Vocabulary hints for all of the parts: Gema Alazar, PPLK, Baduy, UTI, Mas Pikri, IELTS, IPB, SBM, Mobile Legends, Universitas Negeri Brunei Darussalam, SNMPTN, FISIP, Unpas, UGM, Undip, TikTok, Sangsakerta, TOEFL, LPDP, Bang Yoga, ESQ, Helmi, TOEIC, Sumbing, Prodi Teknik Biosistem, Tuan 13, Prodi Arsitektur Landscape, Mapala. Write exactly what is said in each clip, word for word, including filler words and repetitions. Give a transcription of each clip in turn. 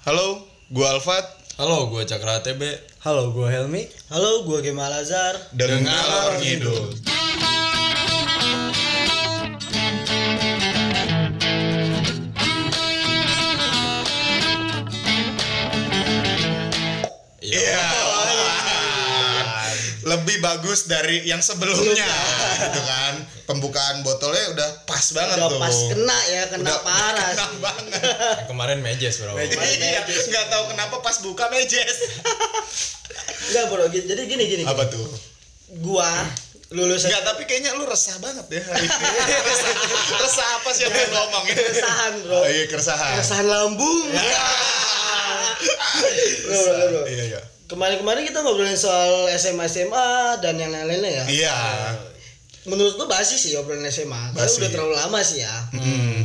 Halo, gue Alfat. Halo, gue Cakra I T B. Halo, gue Helmi. Halo, gue Gema Alazar. Dan ngalor ngidul. Iya. Lebih bagus dari yang sebelumnya, gitu kan. Pembukaan botolnya udah pas banget udah tuh. Udah pas kena ya, kena udah, parah. Kena sih. Banget. Nah, kemarin mejes bro. Mejes, iya, mejes. Gak tau kenapa pas buka mejes. Enggak bro, jadi gini gini. Apa tuh? Gua lulus. Enggak, tapi kayaknya lu resah banget ya hari ini. resah, resah apa sih yang lu ngomong? Keresahan bro. Oh, iya keresahan. Keresahan lambung. Bro, bro. Iya iya. Kemarin-kemarin kita ngobrolin soal S M A-S M A dan yang lain-lainnya ya. Iya. Menurut gue basi sih obrolan S M A. Karena udah terlalu lama sih ya. Hmm.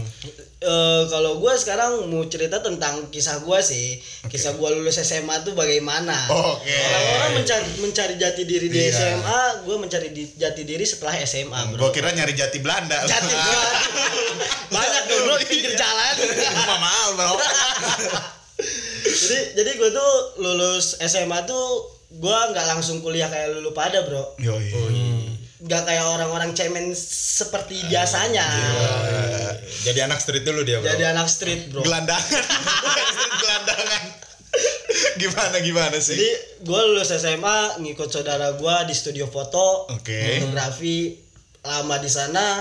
E, kalau gue sekarang mau cerita tentang kisah gue sih. Kisah okay. gue lulus S M A tuh bagaimana. Oke. Okay. Orang-orang mencari, mencari jati diri di yeah. S M A. Gue mencari di, jati diri setelah S M A bro. Gue kira nyari jati Belanda. Jati Belanda. Banyak dulu di pinggir jalan. Rumah mahal bro. Jadi jadi gue tuh lulus S M A tuh gue nggak langsung kuliah kayak lulu pada bro. Yo, iya. Oh, iya. Nggak kayak orang-orang cemen seperti uh, biasanya. Iya, iya. Jadi anak street dulu dia bro. Jadi anak street bro. Gelandangan. Street gelandangan. Gimana gimana sih? Jadi gue lulus S M A ngikut saudara gue di studio foto, okay. fotografi lama di sana.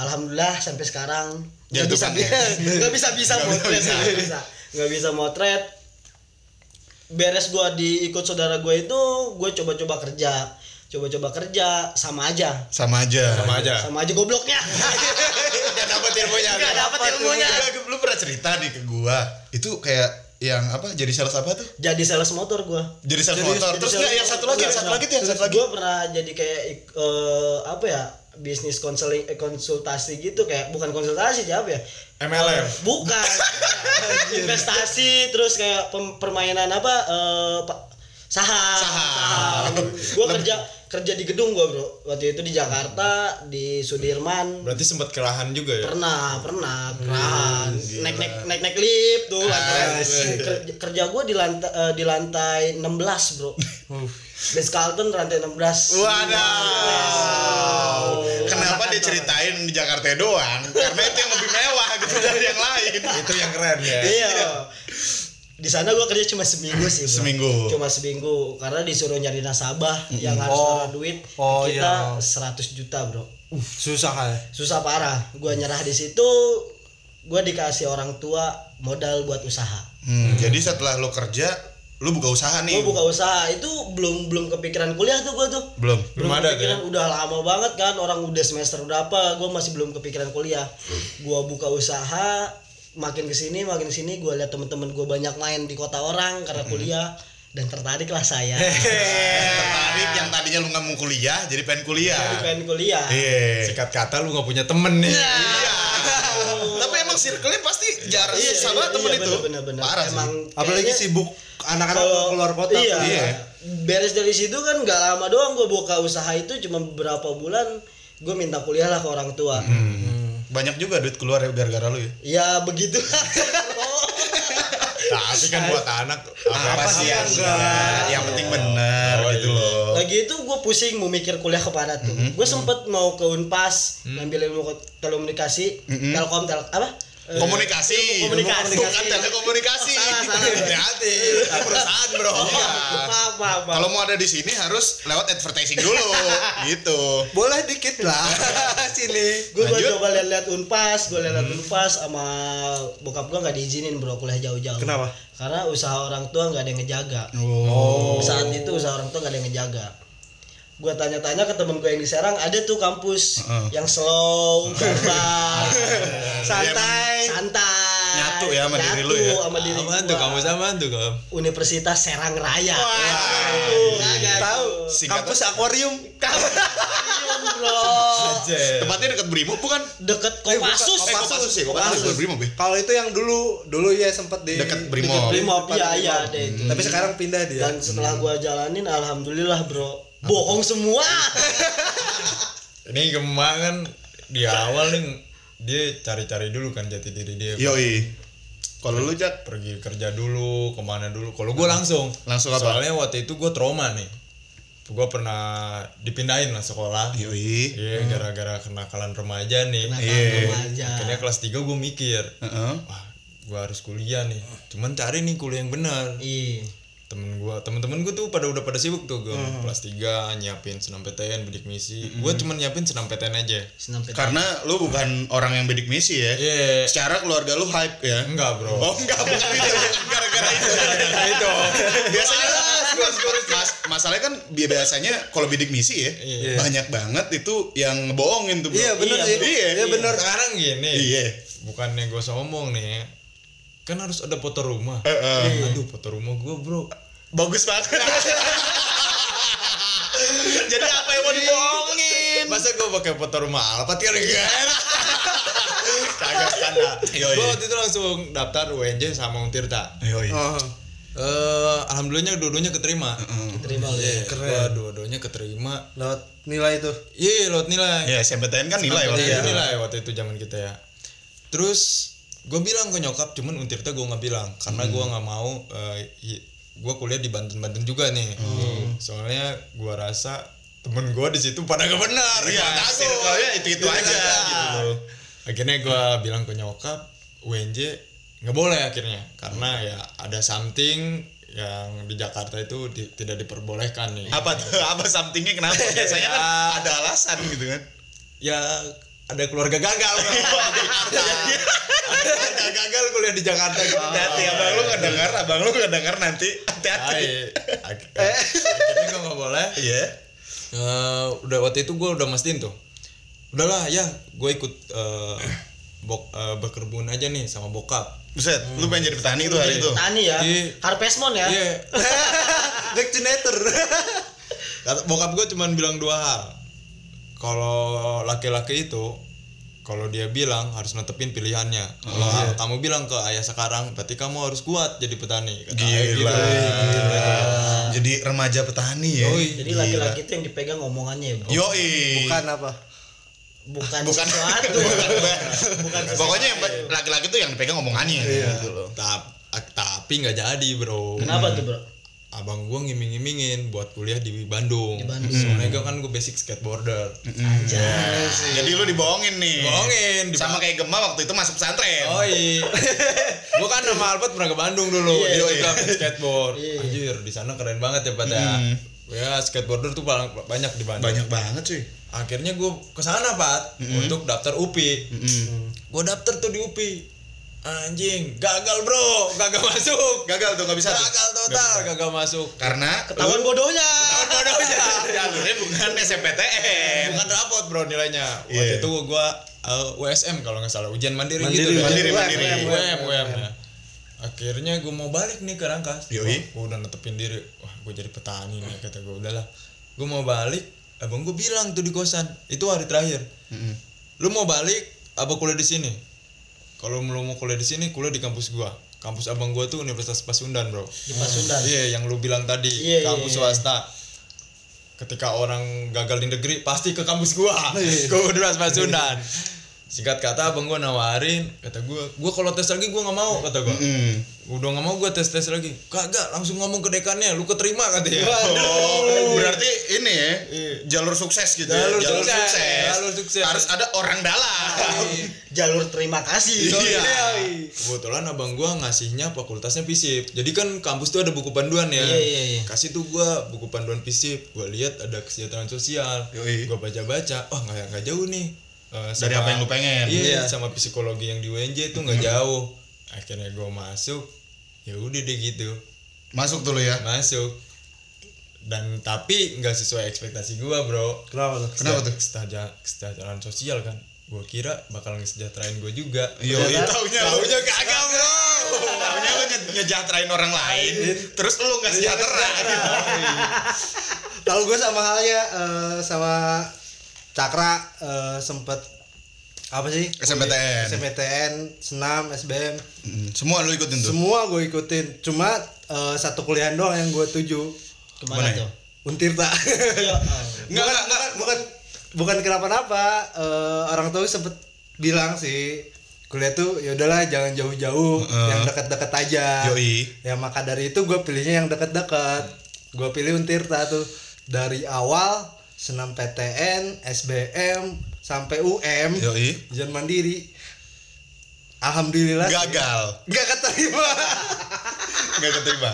Alhamdulillah sampai sekarang nggak bisa nggak bisa bisa motret nggak bisa nggak bisa motret. Beres gue diikut saudara gue itu gue coba-coba kerja coba-coba kerja sama aja sama aja sama aja sama aja gobloknya nggak dapat ilmunya nggak dapat ilmunya lu pernah cerita nih ke gue itu kayak yang apa jadi sales apa tuh? Jadi sales motor gua. Jadi sales jadi, motor. Jadi terus sales, ya, yang satu lagi, yang satu lagi tuh yang satu lagi. Gua pernah jadi kayak uh, apa ya? Bisnis konseling konsultasi gitu kayak bukan konsultasi siapa ya? M L M. Bukan. Investasi terus kayak pem- permainan apa uh, saham. Saham. Gua kerja kerja di gedung gua, bro. Waktu itu di Jakarta, di Sudirman. Berarti sempat kerahan juga ya? Pernah, pernah kerahan. Hmm, Naik-naik naik-naik lift tuh. Ah, kerja, kerja gua di lantai uh, di lantai enam belas, bro. Ritz Carlton lantai enam belas. Waduh. Kenapa diceritain di Jakarta doang? Karena itu yang lebih mewah gitu dari yang lain. Itu yang keren ya. Iya. Di sana gue kerja cuma seminggu sih bro. Seminggu. Cuma seminggu karena disuruh nyari nasabah mm-hmm. yang harus oh. taruh duit oh, kita iya. seratus juta bro. Uh, susah ya. Susah parah. Gue nyerah di situ. Gue dikasih orang tua modal buat usaha. Hmm, hmm. Jadi setelah lo kerja, lo buka usaha nih. Gue buka usaha itu belum belum kepikiran kuliah tuh gue tuh. Belum. Belum, belum ada kepikiran. Ya? Udah lama banget kan orang udah semester berapa. Gue masih belum kepikiran kuliah. Gue buka usaha. Makin kesini, makin kesini gue liat temen-temen gue banyak main di kota orang karena kuliah mm. dan tertariklah saya. Tertarik yang tadinya lu nggak mau kuliah, jadi pengen kuliah. Jadi pengen kuliah. Iya. Sikat kata lu nggak punya temen nih. Iya. Iya. Tapi emang circle-nya pasti jarang iya, sih sama iya, temen iya, itu. Bener, bener, parah emang sih. Apalagi sibuk anak-anak kalau, keluar kota. Iya. Iya. Beres dari situ kan nggak lama doang gue buka usaha itu cuma beberapa bulan gue minta kuliah lah ke orang tua. Mm. Banyak juga duit keluar ya gara-gara lu ya? Ya begitu. Tapi kan buat anak apa sih yang enggak? Yang penting benar oh, gitu loh. Lagi itu gue pusing mau mikir kuliah kemana tuh. Mm-hmm. Gue sempet mau ke Unpas mm-hmm. ngambil ilmu telekomunikasi, mm-hmm. telkom tel apa? Komunikasi. Komunikasi. Bukan telekomunikasi. Hati-hati. Perusahaan bro. Oh, ya. Kalau mau ada di sini harus lewat advertising dulu, gitu. Boleh dikit lah. Sini. Gue coba lihat-lihat Unpas, gue lihat hmm. Unpas sama bokap gue nggak diizinin bro kuliah jauh-jauh. Kenapa? Karena usaha orang tua nggak ada yang ngejaga. Oh. Saat itu usaha orang tua nggak ada yang ngejaga. Gue tanya-tanya ke temen gue yang di Serang ada tuh kampus uh. yang slow, gambar, santai, santai, nyatu ya sama nyatu diri lu ya. Sama diri gua. Tuh kampus sama tuh kampus. Universitas Serang Raya. Wah, wow. ya, tahu. Kampus akuarium. Kampus akuarium bro. Tempatnya dekat Brimo bukan? Dekat Kopassus. Eh, Kopassus sih, Kopassus dekat Brimo. Kalau itu yang dulu dulu ya sempat di dekat Brimo. Dekat Brimo ya ya ada itu. Tapi sekarang pindah dia. Dan setelah gue jalanin alhamdulillah bro. Bohong semua. Ini Gemang kan di awal nih dia cari-cari dulu kan jati diri dia. Yoi. Kalau lu Jak pergi kerja dulu, kemana dulu? Kalau gue langsung, langsung apa? Soalnya waktu itu gue trauma nih. Gue pernah dipindahin lah sekolah. Iya, yeah, hmm. gara-gara kenakalan remaja nih. Kenakalan remaja. Akhirnya kelas tiga gue mikir, uh-uh. wah, gue harus kuliah nih. Cuman cari nih kuliah yang benar. Iya. Temen gue, temen-temen gue tuh pada udah pada sibuk tuh. Gue uh-huh. kelas tiga nyiapin S N M P T N, bidik misi. Uh-huh. Gue cuman nyiapin S N M P T N aja. S N M P T N. Karena lu bukan uh-huh. orang yang bidik misi ya. Yeah. Secara keluarga lu hype ya. Enggak bro. Oh enggak, bukan itu. Gara-gara itu. Gara-gara itu. Biasanya Mas, masalahnya kan biasanya kalau bidik misi ya iya. banyak banget itu yang bohongin tuh bro. Iya benar iya, iya, iya benar. Sekarang gini. Iya. Bukan yang gue ngomong nih. Kan harus ada foto rumah. Uh, uh. Eh, aduh foto rumah gue bro. Bagus banget. Jadi apa yang mau dibohongin? Masa gue pakai foto rumah Alfat kan enggak enak. Kagak standar. Gue waktu itu langsung daftar U N J sama Untirta. Yoi. Uh. Uh, alhamdulillahnya dua-duanya keterima. Mm-hmm. Keterima loh. Yeah. Keren. Wah, dua-duanya keterima. Lewat nilai tuh. Iya, yeah, lewat nilai. Ya, yeah, S N M P T N kan nilai waktu itu. Nilai waktu itu zaman kita ya. Terus gue bilang ke nyokap, cuman Untirta gue nggak bilang karena hmm. gue nggak mau uh, gue kuliah di Banten-Banten juga nih. Hmm. Soalnya gue rasa temen gue di situ pada gak benar. Iya. Kalau ya itu-itu ya, aja. Ya. Gitu. Akhirnya gue hmm. bilang ke nyokap, U N J nggak boleh akhirnya karena ya ada something yang di Jakarta itu di, tidak diperbolehkan nih. Apa tuh? Apa somethingnya kenapa? Biasanya kan ada alasan gitu kan? Ya ada keluarga gagal. Ada keluarga gagal kuliah di Jakarta. Hati-hati abang lu nggak dengar, abang lu nggak dengar nanti. Hati-hati. Akhirnya gue nggak boleh. Iya. Udah waktu itu gue udah mastiin tuh. Udahlah ya, gue ikut bok uh, berkerbun aja nih sama bokap. Buset, hmm. lu pengen jadi petani tuh hari itu. Petani ya. Yeah. Harvestmon ya. Iya. Vaccinator. Bokap gue cuman bilang dua hal. Kalau laki-laki itu kalau dia bilang harus netepin pilihannya. Kalau oh, yeah. kamu bilang ke ayah sekarang, berarti kamu harus kuat jadi petani. Kata gila. Gitu. Gila. Jadi remaja petani ya. Yoi. Jadi gila. Laki-laki itu yang dipegang omongannya ya, bro. Yoi. Bukan apa? Bukan, bukan sesuatu bukan, bukan, bukan pokoknya yang laki-laki tuh yang dipegang omongannya iya. gitu loh. Ta- tapi nggak jadi bro. Kenapa tuh bro? Abang gue ngiming-ngimingin buat kuliah di Bandung, di Bandung. Hmm. Soalnya kan gue basic skateboarder hmm. yes. Jadi lu dibohongin nih dibohongin dibang- sama kayak Gema waktu itu masuk pesantren. Oh iya. Gue kan sama Alfat pernah ke Bandung dulu. Dia juga skateboard yeah. Anjir di sana keren banget ya Pat ya. Mm. Ya skateboarder tuh banyak di Bandung. Banyak banget cuy. Akhirnya gue kesana Pat mm-hmm. untuk daftar U P I. Mm-hmm. Gue daftar tuh di U P I. Anjing, gagal bro, gagal masuk. Gagal tuh nggak bisa. Gagal tuh. Total, gagal. gagal masuk. Karena ketahuan bodohnya. Ketahuan bodohnya. Jalurnya bukan S N M P T N. Bukan rapot bro nilainya. Waktu yeah. itu gue uh, U S M kalau nggak salah ujian mandiri, mandiri gitu. Mandiri, mandiri, U M, U M. Akhirnya gue mau balik nih ke Rangkas. Wah, gue udah netepin diri. Wah, gue jadi petani nih kata gue. Udahlah, gue mau balik. Abang gue bilang tuh di kosan. Itu hari terakhir. Mm-hmm. Lu mau balik? Abang kuliah di sini. Kalau lu mau kuliah di sini, kuliah di kampus gue. Kampus abang gue tuh Universitas Pasundan bro. Di Pasundan. Iya, yeah, yang lu bilang tadi. Yeah, kampus yeah, yeah. swasta. Ketika orang gagal di negeri, pasti ke kampus gue. Ke Universitas Pasundan. Singkat kata abang gue nawarin, kata gue, gue kalau tes lagi gue nggak mau, kata gue, mm. udah nggak mau gue tes tes lagi, kagak, langsung ngomong ke dekannya, lu keterima katanya. Oh, berarti ini ya, jalur sukses gitu. Jalur, ya? jalur, sukses. Sukses. jalur sukses, harus ada orang dalam, jalur terima kasih. Iya. Kebetulan abang gue ngasihnya fakultasnya FISIP, jadi kan kampus tuh ada buku panduan ya. Iya, iya, iya. Kasih tuh gue buku panduan FISIP, gue lihat ada kesejahteraan sosial, gue baca baca, oh nggak nggak jauh nih. Uh, sama, dari apa yang lu pengen iya, iya. sama psikologi yang di U N J itu nggak mm-hmm. jauh. Akhirnya gue masuk, ya udah deh gitu. Masuk dulu ya. Masuk. Dan tapi nggak sesuai ekspektasi gue bro. Kenapa tuh? Kenapa tuh? Kesejahteraan sosial kan. Gue kira bakal ngesejahterain gue juga. Iya. Taunya, taunya kagak bro. Taunya lu ngejahterain orang lain, terus lu nggak sejahtera. Lalu gue sama halnya uh, sama. Cakra uh, sempet apa sih? S N M P T N. S N M P T N, senam, S B M. Mm, semua lu ikutin tuh? Semua gue ikutin. Cuma uh, satu kuliahan doang yang gue tuju. Kemana tuh? Untirta. Enggak, enggak, enggak, bukan bukan kenapa-napa. Uh, orang tua sempet bilang sih, kuliah tuh ya udahlah jangan jauh-jauh, uh, yang deket-deket aja. Yoi. Ya maka dari itu gue pilihnya yang deket-deket. Gue pilih Untirta tuh dari awal S N M P T N, S B M sampai U M. Yoi. Ujian mandiri. Alhamdulillah gagal. Enggak keterima. Enggak keterima.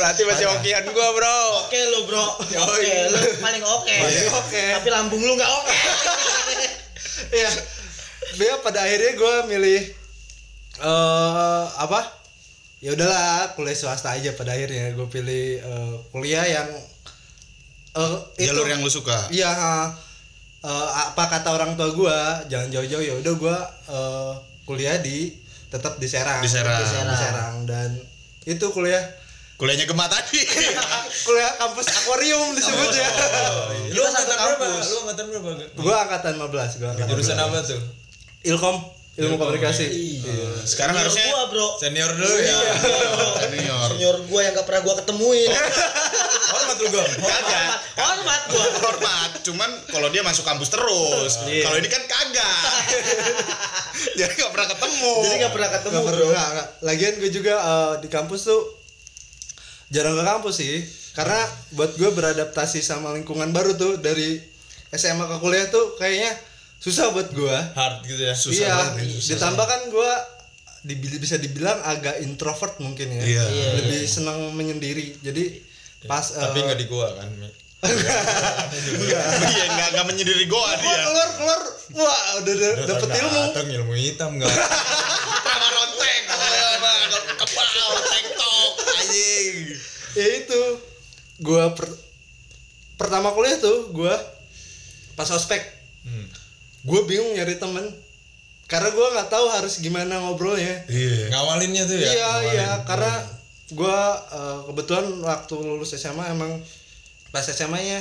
Berarti masih okean gua, Bro. Oke lu, Bro. Oke, okay, lu paling oke. Okay. Paling oke. Okay. Tapi lambung lu enggak oke. Iya. Dia pada akhirnya gua milih uh, apa? Ya udahlah, kuliah swasta aja pada akhirnya. Gua pilih uh, kuliah yang uh, jalur itu, yang lu suka. Iya, uh, apa kata orang tua gua, jangan jauh-jauh, ya udah gua uh, kuliah di tetap di Serang, di Serang, di Serang, di Serang. Dan itu kuliah kuliahnya Gema tadi. Kuliah kampus akuarium disebutnya. Oh, oh, oh. Lu angkatan berapa? Lu angkatan berapa? Gua angkatan lima belas, gua angkatan. Jurusan apa tuh? Ilkom, ilmu komunikasi. Uh, sekarang senior harusnya gua, bro. Senior dulu ya. Iya. Senior. Senior gua yang enggak pernah gua ketemuin. Hormat lu, Gom. Kagak. Hormat gua. Hormat. Cuman kalau dia masuk kampus terus. Yeah. Kalau ini kan kagak. Jadi gak pernah ketemu. Jadi gak pernah ketemu, gak bro. Pernah. Lagian gue juga uh, di kampus tuh jarang ke kampus sih. Karena buat gue beradaptasi sama lingkungan baru tuh dari S M A ke kuliah tuh kayaknya susah buat gue. Hard gitu ya. Susah iya. Banget, susah. Ditambah kan gue dibil- bisa dibilang agak introvert mungkin ya. Iya. Iya. Lebih senang menyendiri. Jadi pas. Uh, Tapi nggak di gue kan. Enggak, iya enggak enggak menyendiri gua dia. Keluar keluar. Wah, udah dapet ilmu. Datang ilmu hitam enggak. Sama ronteng. Kepau TikTok anjing. Ya itu. Gua per, pertama kuliah tuh gua pas ospek. Hmm. Gua bingung nyari temen. Karena gua enggak tahu harus gimana ngobrolnya. Iya. Ngawalinnya tuh ya. Iya, ngawalin. Iya, karena gua uh, kebetulan waktu lulus S M A emang pas S M A-nya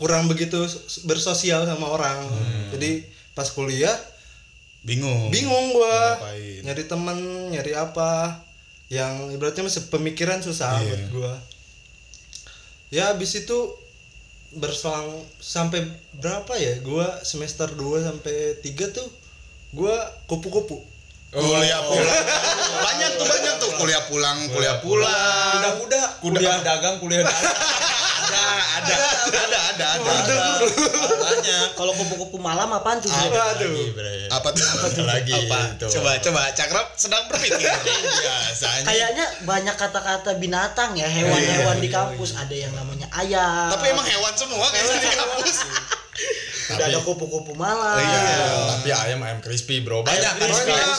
kurang begitu bersosial sama orang. Hmm. Jadi pas kuliah bingung. Bingung gua. Ngapain. Nyari temen, nyari apa. Yang ibaratnya masih pemikiran susah yeah. buat gua. Ya abis itu berselang sampai berapa ya? Gua semester dua sampai tiga tuh gua kupu-kupu. Oh, kuliah pulang. Banyak tuh banyak tuh kuliah pulang, kuliah pulang. Kuda-kuda, kuliah dagang, kuliah dagang. Ada, ada, ada, ada, ada, ada. Makanya kalau kupu-kupu malam apaan tuh? Apa tuh? Apa tuh? Apa tuh lagi? Coba, coba. Cakra sedang berpikir. Biasanya. Kayaknya banyak kata-kata binatang ya, hewan-hewan di kampus. Ada yang namanya ayam. Tapi emang hewan semua kayaknya di kampus. Udah ada kupu-kupu malam. Iya. Tapi ayam ayam crispy bro. Banyak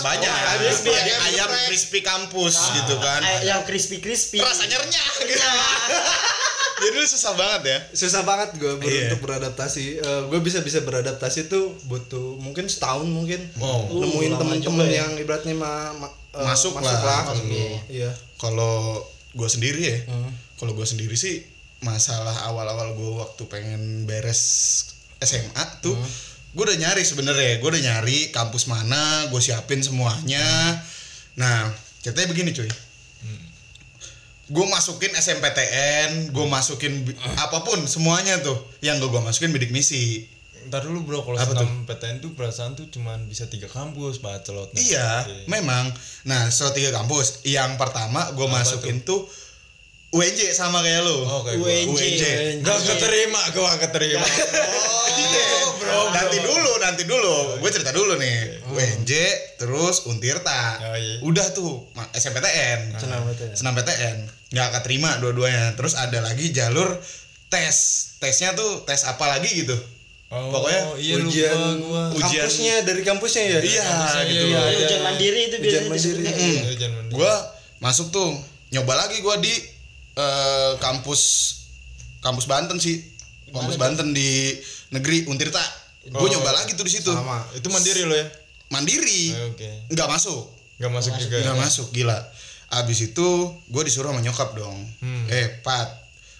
banyak. Ayam crispy kampus gitu kan. Yang crispy crispy. Rasanya renyah. Jadi susah banget ya, susah banget gue ber- yeah. untuk beradaptasi. Uh, gue bisa bisa beradaptasi tuh butuh mungkin setahun mungkin wow. nemuin uh, temen-temen ya. Yang ibaratnya ma- ma- masuk, uh, masuk lah. lah. Iya. Kalau gue sendiri ya, hmm. kalau gue sendiri sih masalah awal-awal gue waktu pengen beres S M A tuh, hmm. gue udah nyari sebenarnya, gue udah nyari kampus mana, gue siapin semuanya. Hmm. Nah ceritanya begini cuy. Gue masukin S N M P T N, gue masukin bi- apapun semuanya tuh yang gue gue masukin bidik misi. Ntar dulu bro, kalau S N M P T N tuh perasaan tuh cuman bisa tiga kampus bacelotnya. Iya, Oke. memang. Nah, soal tiga kampus, yang pertama gue masukin tuh? tuh U N J sama kayak lu. Oh, kayak U N J. U N J. Gak keterima, gue gak keterima. Oh, iya bro. Nanti dulu, nanti dulu. Gue cerita dulu nih. Oh. U N J, terus Untirta. Oh, iya. Udah tuh S N M P T N. S N M P T N. Nggak keterima dua-duanya. Terus ada lagi jalur tes. Tesnya tuh tes apa lagi gitu. Oh, pokoknya iya, ujian ujian kampusnya dari kampusnya ya. Iya, kampusnya gitu. Iya, iya. Ujian mandiri itu biasanya. Ujian mandiri. Mm. Ujian mandiri. Gua masuk tuh nyoba lagi gua di uh, kampus kampus Banten sih. Kampus Mana, Banten di negeri Untirta. Gua oh, nyoba lagi tuh di situ. Sama. Itu mandiri lo ya? Mandiri. Oh, oke. Okay. Enggak masuk. Enggak masuk juga. Enggak ya. Masuk, gila. Abis itu gue disuruh sama nyokap dong. Hmm. Eh Pat,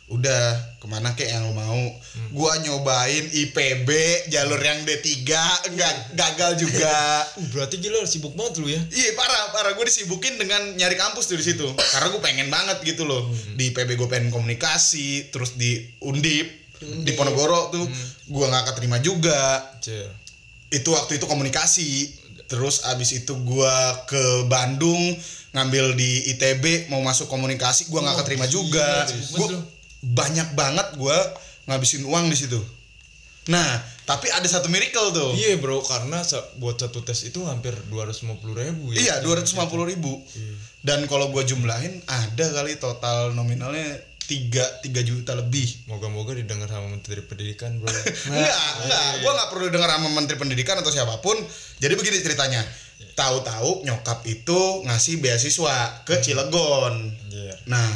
udah kemana kek yang lo mau. Hmm. Gue nyobain I P B jalur yang D tiga, enggak gagal juga. Berarti gila sibuk banget lu ya? Iya parah parah gue disibukin dengan nyari kampus tuh di situ. Karena gue pengen banget gitu loh. Hmm. Di I P B gue pengen komunikasi, terus di Undip, Undip. Di Ponegoro tuh hmm. gue nggak keterima juga. Cil. Itu waktu itu komunikasi. Terus abis itu gue ke Bandung ngambil di I T B, mau masuk komunikasi, gue nggak oh, keterima iya, juga. Gue banyak banget gue ngabisin uang di situ. Nah, tapi ada satu miracle tuh. Iya bro, karena buat satu tes itu hampir dua ratus lima puluh ribu. Ya, iya, dua ratus lima puluh ribu. Iya. Dan kalau gue jumlahin ada kali total nominalnya tiga juta lebih. Moga-moga didengar sama Menteri Pendidikan, bro. Nah, enggak, enggak. Gue gak perlu dengar sama Menteri Pendidikan atau siapapun. Jadi begini ceritanya. Tahu-tahu nyokap itu ngasih beasiswa ke Cilegon. Yeah. Nah,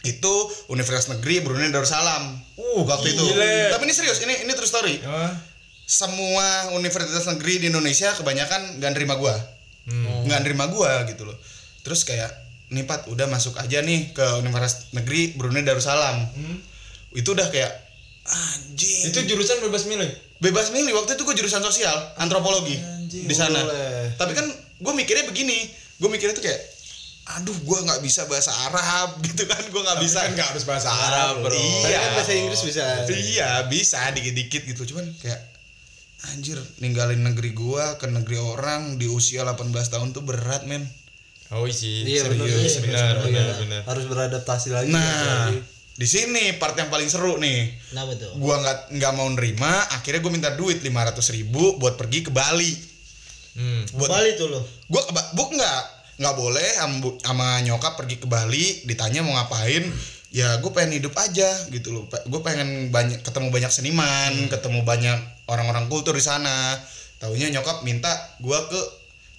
itu Universitas Negeri Brunei Darussalam. Uh, waktu gile. itu. Tapi ini serius, ini ini true story. Uh. Semua universitas negeri di Indonesia kebanyakan gak nerima gue. Hmm. Gak nerima gue gitu loh. Terus kayak, nih Pat, udah masuk aja nih ke Universitas Negeri Brunei Darussalam. Hmm. Itu udah kayak anjing. Itu jurusan bebas milih. Bebas milih. Waktu itu gue jurusan sosial, antropologi di sana. Tapi kan gue mikirnya begini, gue mikirnya tuh kayak, aduh, gue nggak bisa bahasa Arab gitu kan, gue nggak bisa. Kan nggak harus bahasa Arab, bro. Iya. Kan bahasa Inggris bisa. Iya, bisa dikit-dikit gitu. Cuman kayak anjir, ninggalin negeri gue ke negeri orang di usia delapan belas tahun tuh berat, men. Oh sih, iya, serius, benar, benar, benar. Harus beradaptasi lagi. Nah, ya, di sini part yang paling seru nih. Nah, betul. Gua nggak nggak mau nerima, akhirnya gue minta duit lima ratus ribu buat pergi ke Bali. Hmm. Buat, Bali tuh lo? Gue ke Buk nggak nggak boleh sama nyokap pergi ke Bali. Ditanya mau ngapain? Hmm. Ya gue pengen hidup aja gitu loh. Gue pengen banyak ketemu banyak seniman, hmm. ketemu banyak orang-orang kultur di sana. Taunya nyokap minta gue ke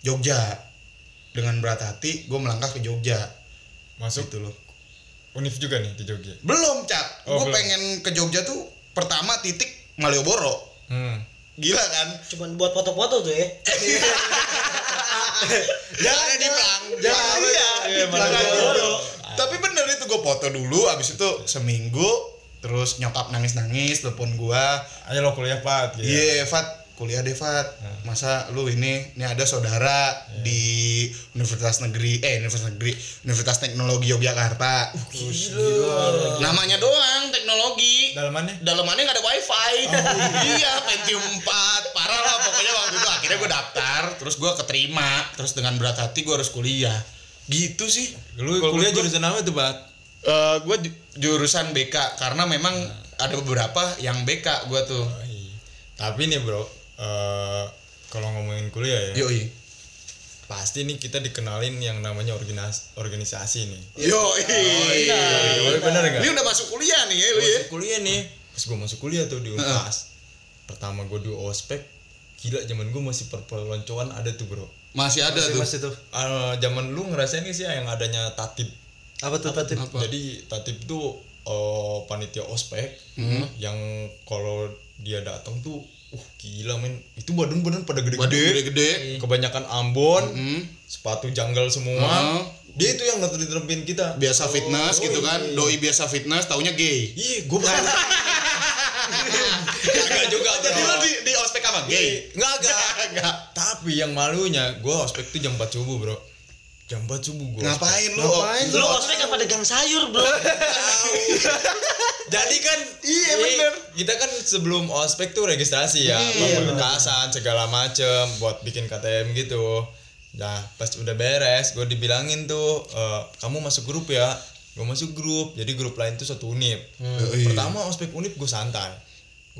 Jogja. Dengan berat hati gue melangkah ke Jogja. Masuk gitu loh. Univ juga nih di Jogja. Belum, Cak. Oh, gue pengen ke Jogja tuh pertama titik Malioboro. Hmm. Gila kan? Cuman buat foto-foto tuh ya. Jangan di Plang. Jangan ya. Malioboro. Tapi bener itu gue foto dulu, abis itu seminggu terus nyokap nangis-nangis telepon gue. Ayo lo kuliah, Pat. Iya, yeah, Fat. Kuliah deh, Fat. Masa lu ini, ini ada saudara yeah. di Universitas Negeri, eh Universitas Negeri, Universitas Teknologi Yogyakarta. Uh, gila. Namanya doang teknologi. Dalemannya? Dalemannya nggak ada wifi. Oh, iya, Pentium empat, parah lah pokoknya waktu itu. Akhirnya gue daftar, terus gue keterima, terus dengan berat hati gue harus kuliah. Gitu sih. Lu kuliah gua, jurusan apa tuh, Bat? Uh, gue jurusan B K karena memang nah. ada beberapa yang B K gue tuh. Oh, iya. Tapi nih bro. Uh, kalau ngomongin kuliah ya, yoi. Pasti nih kita dikenalin yang namanya organisasi, organisasi nih. Yoi. Oh, iya. Nah, bener nggak? Ini udah masuk kuliah nih ya, lu ya? Masuk kuliah nih. Pas gue masuk kuliah tuh di Unpas. Pertama gue di ospek, gila zaman gue masih perpeloncoan ada tuh bro. Masih ada masih, tuh. Masih tuh. Uh, zaman lu ngerasain nggak sih yang adanya tatib? Apa tuh tatib? Apa? Jadi tatib tuh uh, panitia ospek hmm. yang kalau dia datang tuh. Uh gila men, itu badan-badan pada gede-gede, kebanyakan Ambon, mm-hmm. sepatu jungle semua. Uh-huh. Dia itu yang ngetrempin kita. Biasa oh, fitness oh, gitu kan, iya. Doi biasa fitness, taunya gay. Iya, gue bukan. Enggak juga. Jadi lo di, di ospek sama gay? Enggak, enggak. Tapi yang malunya, gue ospek tuh jam empat subuh bro. Jam empat subuh gue. Ngapain lo? Ngapain lo? Lo ospek apa degang sayur bro? Jadi kan iya bener. Kita kan sebelum ospek tuh registrasi ya, pemberkasan segala macem buat bikin K T M gitu. Nah, pas udah beres gue dibilangin tuh e, kamu masuk grup ya. Gue masuk grup. Jadi grup lain tuh satu unip. Hmm. Pertama ospek unip gue santai.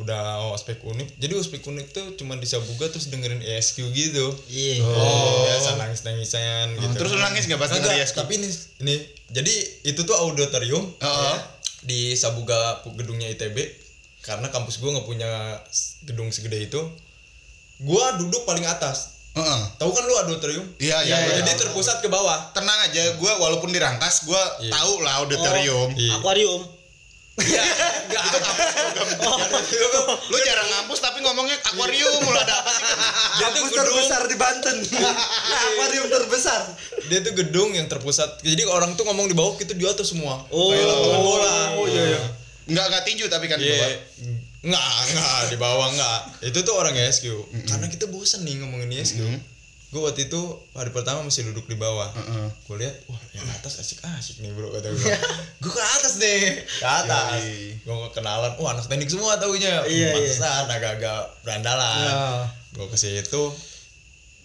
Udah ospek unip. Jadi ospek unip tuh cuma di Sabuga terus dengerin E S Q gitu. Iya. Oh, biasa nangis-nangisan gitu. Terus lu nangis enggak pas dengerin E S Q? Tapi ini nih. Jadi itu tuh auditorium. Heeh. Di Sabuga gedungnya I T B karena kampus gue nggak punya gedung segede itu, gue duduk paling atas. Uh-uh. Tahu kan lu auditorium? Iya iya. Ya, ya, jadi ya, terpusat ke bawah. Tenang aja, gue walaupun dirangkas gue yeah. tahu lah auditorium. Oh, yeah. Akuarium. Iya. Enggak. Itu kampus gue. Lu jarang ngampus tapi ngomongnya akuarium mulu ada. Kampus terbesar di Banten. Akuarium terbesar. Dia tuh gedung yang terpusat. Jadi orang tuh ngomong di bawah gitu di atas semua. Oh. Kayak lapangan bola. Oh iya iya. Enggak enggak tinju tapi kan di bawah. Enggak, enggak di bawah enggak. Itu tuh orang E S Q. Karena kita bosan nih ngomongin E S Q. Gue waktu itu hari pertama masih duduk di bawah. Uh-uh. Gue lihat, wah yang atas asik-asik nih bro kata gue. Gue ke atas deh, ke atas. Gue kenalan, wah anak teknik semua taunya. Pantesan agak-agak berandalan. Gue ke situ,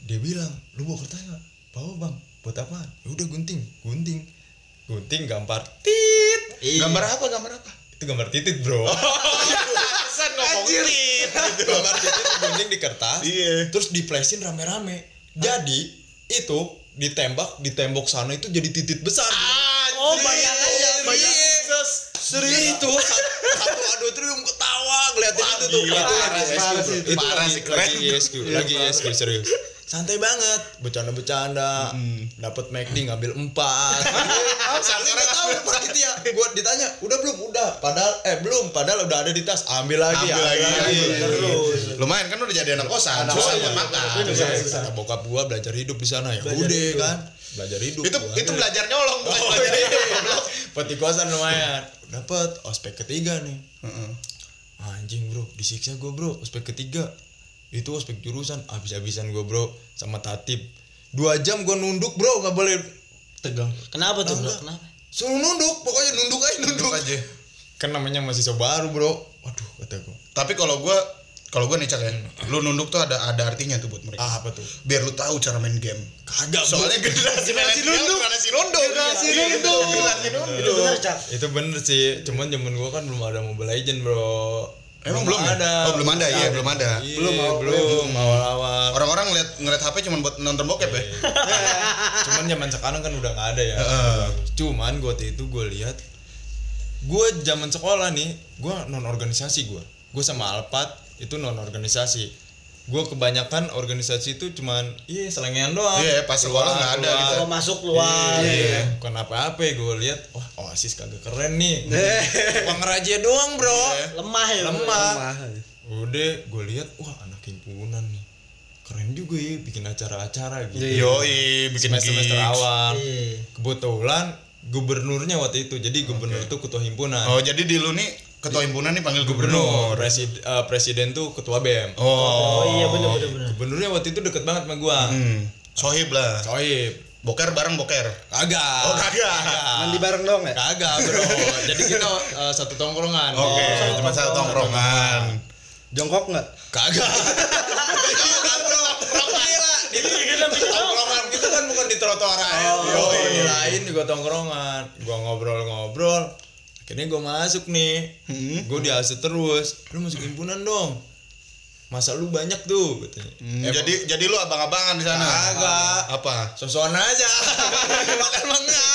Dia bilang, lu bawa kertas gak? Bawa bang, buat apaan? Udah gunting, gunting Gunting gambar tit. Iyi. Gambar apa, gambar apa? Itu gambar titit bro. Pesan ngomong tit gitu. Gambar titit gunting di kertas. Iyi. Terus diplesin rame-rame. Jadi Hah? itu ditembak, di tembok sana itu jadi titit besar. Ah, oh bayangannya, bayangan serius itu satu adu trium ketawa ngeliatin itu tuh. Itu parah sih, keren. Lagi E S Q, lagi E S Q serius. Santai banget, bercanda-bercanda, mm. dapat M A C D ngambil empat. Sampai enggak tahu panitia. Gua ditanya, "Udah belum?" "Udah." Padahal eh belum, padahal udah ada di tas. Ambil lagi, ambil ambil lagi. Terus. Lumayan kan udah jadi anak kosan. Anak kosan makan. Bokap gua belajar hidup di sana ya. Udah kan? Belajar hidup. Itu itu belajar nyolong, bukan belajar hidup. Peti kosan lumayan. Dapat ospek ketiga nih. Anjing, bro. Disiksa gua, bro. Ospek ketiga. Itu aspek jurusan habis-habisan gue bro sama tatib. Dua jam gue nunduk bro, nggak boleh tegang. Kenapa tuh bro? Kenapa? Suruh nunduk, pokoknya nunduk aja nunduk, nunduk aja. Kan namanya masih baru bro. Waduh kata gue. Tapi kalau gue kalau gue nih Cak ya, lu nunduk tuh ada ada artinya tuh buat mereka. Ah, apa tuh? Biar lu tahu cara main game. Kagak. Soalnya generasi nunduk, generasi nunduk, generasi nunduk, generasi nunduk. Itu bener Cak. Itu bener sih. Cuman zaman gue kan belum ada Mobile Legends bro. Emang belum, belum ya? ada. Oh, belum ada. Iya, belum ada. Iya, belum, belum, belum awal-awal. Orang-orang ngeliat ngeliat H P cuma buat nonton bokep ya. Cuman zaman sekarang kan udah enggak ada ya. Uh. Cuman gua waktu itu gua lihat gua zaman sekolah nih, gua non organisasi gua. Gua sama Alfat itu non organisasi. Gua kebanyakan organisasi itu cuman iya selengean doang. Iya, yeah, pas sekolah enggak ada gitu. Kalau masuk luar. Iya, bukan apa-apa gua lihat. Wah, oh, OSIS kagak keren nih. Pengerajia doang, bro. Yeah. Lemah ya. Lemah. Lemah. Udah, gue lihat, wah anak himpunan nih. Keren juga ya bikin acara-acara gitu. Yeah. Yoi, bikin semester-semester awal. Yeah. Kebetulan gubernurnya waktu itu. Jadi gubernur okay. itu ketua himpunan. Oh, jadi di lu nih ketua himpunan nih panggil gubernur. Presiden, uh, presiden tuh ketua B E M. Oh, oh iya benar-benar. Gubernurnya waktu itu deket banget sama gua. Hmm. Sohib lah. Sohib. Boker bareng boker? Kagak. Oh kagak. Mandi bareng dong ya? Kagak bro. Jadi kita uh, satu tongkrongan. Oke, okay, oh, cuma satu tongkrongan. Jongkok nggak? Kagak. Jongkok bro. Rokira. Tongkrongan itu kan bukan di trotoaran. Oh, yo, oh di lain juga tongkrongan. Gua ngobrol-ngobrol. Akhirnya gua masuk nih. Hmm. Gua diasut terus. Lu masuk himpunan dong. Masa lu banyak tuh katanya. Hmm, eh, jadi jadi lu abang-abangan di sana. Agak apa? Sosokan aja. Makan mangga.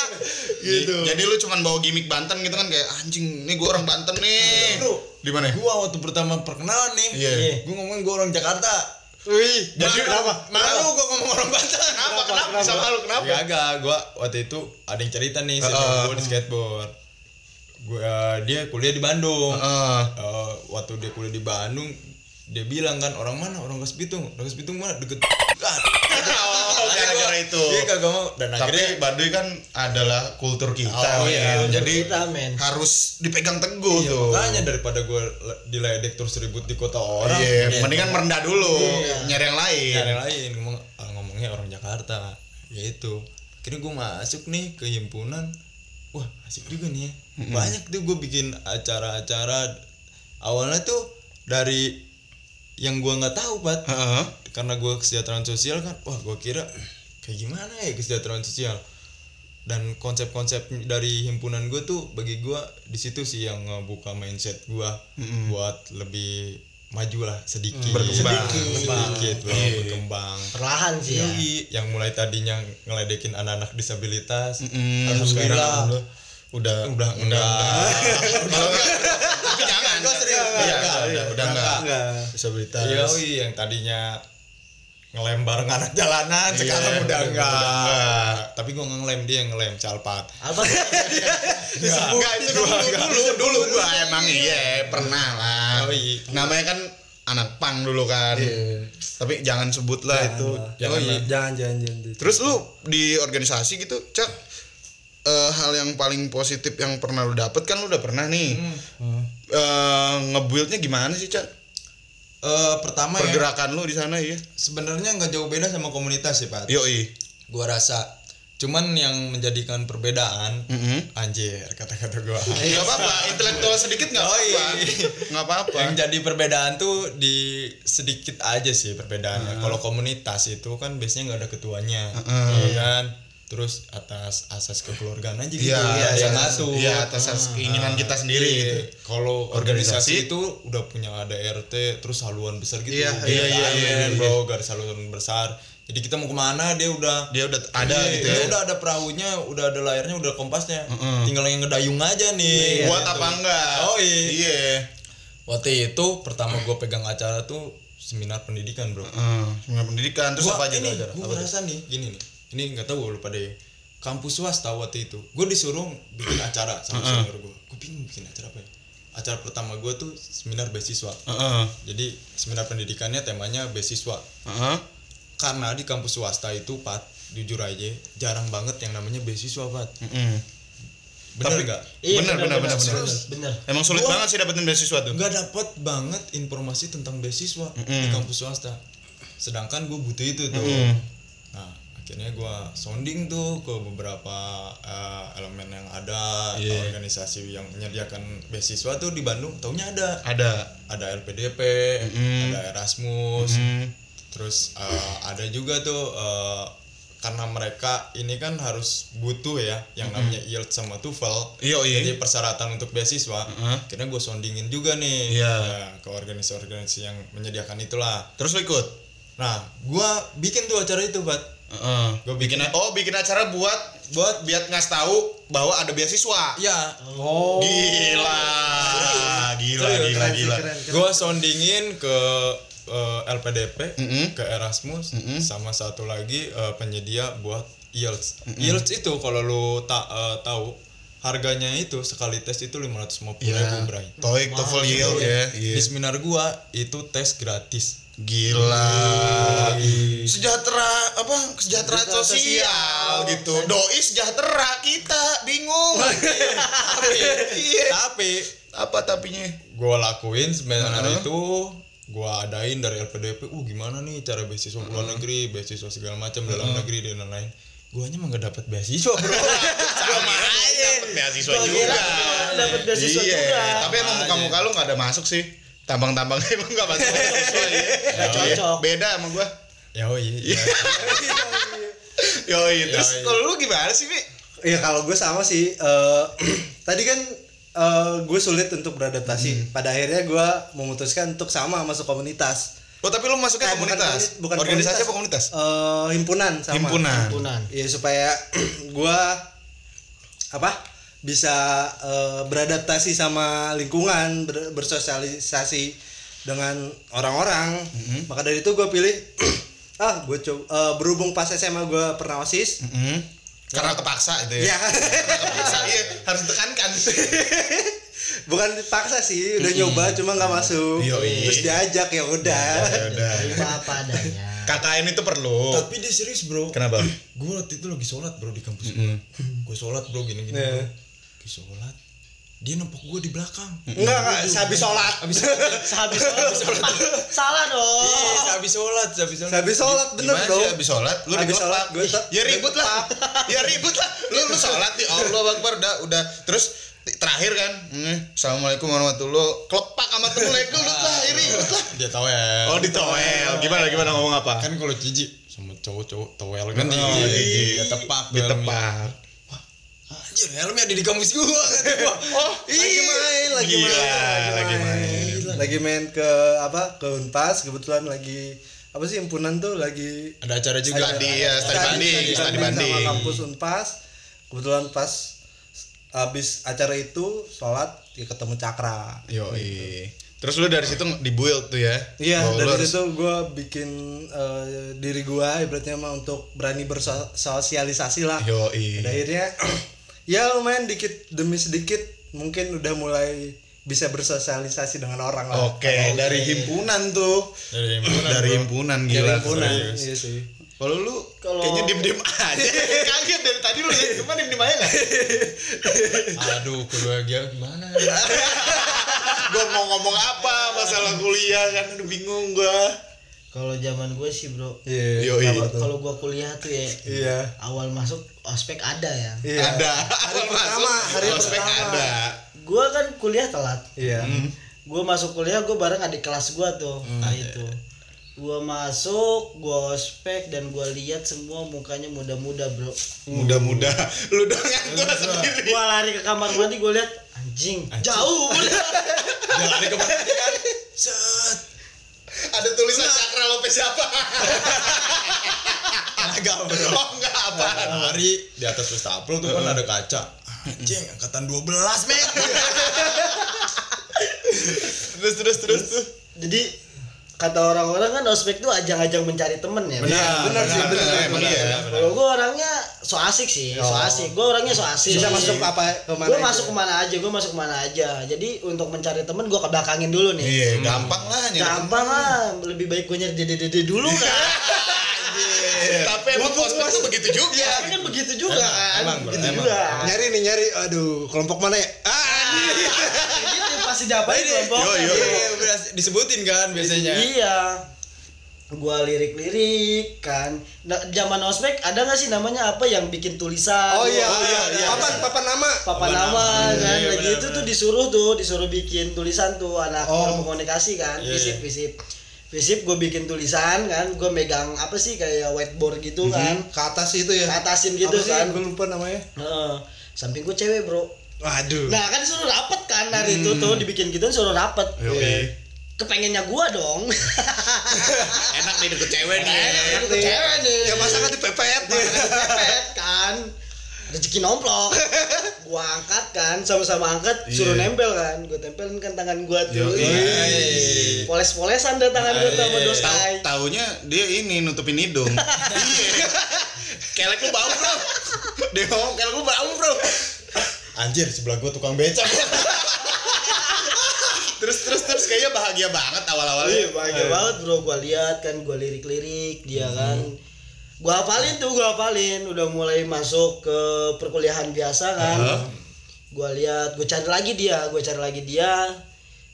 Gitu. Jadi lu cuman bawa gimmick Banten gitu kan kayak anjing, nih gua orang Banten nih. Di mana? Gua waktu pertama perkenalan nih. Yeah. Yeah. Gua ngomongin gua orang Jakarta. Wih, jadi kenapa? Malu gua ngomong orang Banten. Kenapa? Kenapa, kenapa? Bisa malu kenapa? Ya agak gua waktu itu ada yang cerita nih sama uh, gua di skateboard. Gua uh, dia kuliah di Bandung. Uh, uh, waktu dia kuliah di Bandung dia bilang kan orang mana orang Kas Pitung, Kas Pitung mana deket kan. Oh, gara-gara itu. Dia kagak mau dan akhirnya tapi Baduy kan adalah kultur kita. Oh, iya, ya. Jadi kita, harus dipegang teguh iya, tuh. Makanya daripada gue diledek terus ribut di kota orang. Iya, iya, mendingan iya. merendah dulu, iya. nyari yang lain. Nyari yang lain ngomong ngomongnya orang Jakarta. Ya itu. Akhirnya gue masuk nih ke himpunan. Wah, asik juga nih ya. Mm-hmm. Banyak tuh gue bikin acara-acara awalnya tuh dari yang gue nggak tahu Pat, uh-huh. karena gue kesejahteraan sosial kan, wah gue kira kayak gimana ya kesejahteraan sosial dan konsep-konsep dari himpunan gue tuh bagi gue di situ sih yang ngebuka mindset gue mm-hmm. buat lebih maju lah sedikit, mm, berkembang, sedikit, sedikit bro, yeah. berkembang, perlahan sih ya. Yang mulai tadinya ngeledekin anak-anak disabilitas, mm-hmm. alhamdulillah udah udah udah jangan udah enggak disabilitas yoi yang tadinya ngelempar anak jalanan iya, sekarang iya, udah enggak tapi gua enggak ngelem dia yang ngelem calpat apa enggak itu dulu dulu dulu gua emang iya pernah lah namanya kan anak pang dulu kan yeah. tapi jangan sebut lah itu jangan jangan jangan terus lu di organisasi gitu Cak Uh, hal yang paling positif yang pernah lu dapet kan lu udah pernah nih hmm. uh, ngebuildnya gimana sih Cak? Uh, pertama pergerakan ya, lu di sana ya sebenarnya nggak jauh beda sama komunitas sih Pak. Yoi. Gua rasa Cuman yang menjadikan perbedaan, mm-hmm. anjir kata-kata gua. Enggak apa-apa, intelektual sedikit enggak apa-apa. Enggak apa-apa. Yang jadi perbedaan tuh di sedikit aja sih perbedaannya. Uh. Kalau komunitas itu kan biasanya enggak ada ketuanya. Uh-uh. Iya kan? Terus atas asas kekeluargaan aja gitu. Iya, ya, yang ngatur. Iya, atas asas keinginan nah, kita sendiri iya. gitu. Kalau organisasi, organisasi itu udah punya ada R T, terus haluan besar gitu. Iya, iya, iya, iya, iya. Bro, garis haluan besar. Jadi kita mau kemana dia udah dia udah ada iya, gitu. Ya udah ada perahunya, udah ada layarnya, udah kompasnya. Mm-hmm. Tinggal yang ngedayung aja nih. Iya, buat gitu. Apa enggak? Oh iya. Iya. Waktu itu pertama gue pegang acara tuh seminar pendidikan, Bro. Mm, seminar pendidikan terus gua, apa aja ini, acara? Gua berasa nih gini nih. Ini nggak tahu lupa deh, kampus swasta waktu itu gue disuruh bikin acara sama uh-uh. senior gue. Gue bingung bikin acara apa ya. Acara pertama gue tuh seminar beasiswa. uh-uh. Jadi seminar pendidikannya temanya beasiswa. uh-huh. Karena di kampus swasta itu Pat, jujur aja jarang banget yang namanya beasiswa Pat. uh-uh. Bener nggak? Iya, bener bener bener bener. bener. Emang sulit gua, banget sih dapetin beasiswa tuh. Nggak dapet banget informasi tentang beasiswa uh-uh. di kampus swasta. Sedangkan gue butuh itu tuh. uh-uh. Nah akhirnya gue sounding tuh ke beberapa uh, elemen yang ada, yeah. atau organisasi yang menyediakan beasiswa tuh di Bandung, taunya ada ada ada L P D P, mm-hmm. ada Erasmus, mm-hmm. terus uh, ada juga tuh uh, karena mereka ini kan harus butuh ya yang mm-hmm. namanya I E L T S sama TOEFL, iyo, iyo. Jadi persyaratan untuk beasiswa. mm-hmm. Akhirnya gue soundingin juga nih yeah. ya, ke organisasi-organisasi yang menyediakan itulah. Terus lo ikut? Nah gue bikin tuh acara itu Bat. Uh, gue bikin, bikin oh bikin acara buat buat biar ngasih tahu bahwa ada beasiswa. Iya. Oh. Gila. Gila gila gila. gila. Gue soundingin ke uh, L P D P, mm-hmm. ke Erasmus, mm-hmm. sama satu lagi uh, penyedia buat I E L T S. Mm-hmm. I E L T S itu kalau lu ta- uh, tahu harganya itu sekali tes itu lima ratus lima puluh ribu yeah. Bray. TOEIC, TOEFL, I E L T S ya. Di seminar gua itu tes gratis. Gila. Gila. Sejahtera apa? Kesejahteraan Gila, sosial oh, gitu. Doi sejahtera, kita bingung. tapi, tapi apa tapinya? Gua lakuin seminar uh-huh. itu, gua adain dari L P D P. Uh gimana nih cara beasiswa luar uh-huh. negeri, beasiswa segala macam uh-huh. dalam negeri dan lain-lain. Guanya mah gak dapet beasiswa Bro. Sama aja dapet beasiswa Bro, juga dapet beasiswa iya. juga. Tapi emang aja. Muka-muka lu gak ada masuk sih. Tambang-tambang emang gak masuk beasiswa ya. Gak cocok. Beda sama gua. Yoi iya. Yoi. Terus kalau lu gimana sih Mi? Ya kalau gua sama sih uh, tadi kan uh, gue sulit untuk beradaptasi. hmm. Pada akhirnya gua memutuskan untuk sama masuk komunitas. Oh tapi lu masuknya nah, komunitas, bukan, bukan organisasi apa komunitas? Uh, himpunan sama. Himpunan. Himpunan. Ya supaya gua apa bisa uh, beradaptasi sama lingkungan, ber- bersosialisasi dengan orang-orang. Mm-hmm. Maka dari itu gua pilih ah gua coba uh, berhubung pas S M A gua pernah OSIS. Mm-hmm. Ya. Karena kepaksa itu ya. Ya. Karena kepaksa iya, harus ditekankan. Bukan dipaksa sih, udah nyoba mm-hmm. cuma nggak masuk. Yoi. Terus diajak ya udah. Terima apa adanya. K K N itu perlu. Tapi dia serius Bro. Kenapa? Gue waktu itu lagi sholat Bro di kampus gue. Mm-hmm. Gue sholat Bro gini gini. Yeah. Gue sholat. Dia nempok gue di belakang. Enggak enggak. Sehabis sholat. Habis sehabis sholat. Salah dong. Iya sehabis sholat sehabis sholat. Sehabis sholat bener Bro. Habis sholat. Lu habis sholat gue. Ya ribut lah. Ya ribut lah. Lu lu sholat di Allah Akbar udah udah terus. Terakhir kan, hmm. Assalamualaikum warahmatullahi wabarakatuh. Kelepak sama temen lagi lu lah, iri lah. Dia towel. Oh, di towel. Gimana gimana ngomong apa? Kan kalau jijik sama cowok-cowok towel kan jijik, ya tepak, ditepak. Anjir, Helmi ada di kampus gua kata gua. Oh, lagi main, lagi main, lagi main. Lagi main ke apa? Ke Unpas kebetulan lagi apa sih himpunan tuh lagi ada acara juga di studi banding, studi banding sama kampus Unpas. Kebetulan pas abis acara itu sholat ya ketemu Cakra. Yoi. Gitu. Terus lu dari situ dibuild tuh ya? Iya dari situ harus... gue bikin uh, diri gue ibaratnya mah untuk berani bersosialisasi lah. Yoi. Dan akhirnya ya lumayan dikit demi sedikit mungkin udah mulai bisa bersosialisasi dengan orang lah. Oke okay. Dari himpunan tuh. Dari himpunan. Dari himpunan gila. Dari himpunan. Iya sih. Kalau lu kalo... kayaknya diem-diem aja. Kaget dari tadi lu ya, cuma diem-diem aja gak? Aduh, kuliah gimana? Gua mau ngomong apa masalah kuliah kan, aduh bingung gua. Kalau zaman gue sih bro, yeah, kalau gue kuliah tuh ya, yeah. awal masuk ospek ada ya. Yeah. Ada. Hari pertama, hari ospek pertama. Ada. Gue kan kuliah telat. Iya. Yeah. Mm. Gue masuk kuliah gue bareng adik kelas gue tuh, mm. nah itu. Gue masuk, gue ospek dan gue lihat semua mukanya muda-muda bro. Muda-muda, lu dengan gue sendiri. Gue lari ke kamar mandi gue lihat anjing, anjing. jauh. Jangan lari ke kamar kan. Set. Ada tulisan nah. Cakra Lopez siapa? Agak bro. Oh enggak apaan. Hari di atas wastafel tuh kan ada kaca. Anjing angkatan dua belas men. terus terus terus tuh. Jadi kata orang-orang kan ospek tuh ajang-ajang mencari temen ya. Benar, ya, benar, benar sih benar. benar, benar, benar, benar. Kalau gue orangnya so asik sih, so asik. Gue orangnya so asik. Bisa masuk apa ke mana? Gue masuk ke mana aja, gue masuk ke mana aja. Jadi untuk mencari temen gue kebelakangin dulu nih. Iya, hmm. gampang lah nyari. Gampang temen. lah, lebih baik gue nyari dede-dede dulu kan. Tapi emang ospek tuh begitu juga. Iya, kan begitu juga kan. Begitu juga. Nyari nih nyari, aduh, kelompok mana ya? Ah, anjir. Pasti dapat kelompok. Yo, yo. Disebutin kan biasanya. Iya. Gua lirik-lirik kan. Nah, zaman ospek ada enggak sih namanya apa yang bikin tulisan? Oh iya, oh, iya, iya. Papan papan nama. Papan nama kan. Iya, lagi bener, itu bener. tuh disuruh tuh, disuruh bikin tulisan tuh anak oh. komunikasi kan, FISIP-FISIP. Yeah. FISIP gue bikin tulisan kan, gue megang apa sih kayak whiteboard gitu kan, mm-hmm. ke atas itu ya, ke atasin gitu apa sih, kan, gue lupa namanya. Heeh. Samping gue cewek bro. Waduh. Nah kan disuruh rapet kan hari hmm. itu tuh dibikin gitu disuruh rapet. Oke. Okay. Kepengennya gue dong. Enak nih deket cewek nih. Enak deket cewek nih. Ya masa kan dipepet. Dipepet kan. Rezeki nomplok. Gua angkat kan, sama-sama angkat, yeah. suruh nempel kan. Gua tempelin kan tangan gua tuh. Yoi. Poles-polesan deh tangan gua sama dostai. Taunya dia ini nutupin hidung. Iya. Kelek lu bau, Bro. Dia ngomong kelek lu bau, Bro. Anjir, sebelah gua tukang becak. terus terus terus kayaknya bahagia banget awal-awalnya. Iya, bahagia Ayo. banget, Bro. Gua lihat kan, gua lirik-lirik dia hmm. kan. Gue hafalin tuh, gue hafalin udah mulai masuk ke perkuliahan biasa kan. Uh-huh. Gue lihat, gue cari lagi dia, gue cari lagi dia.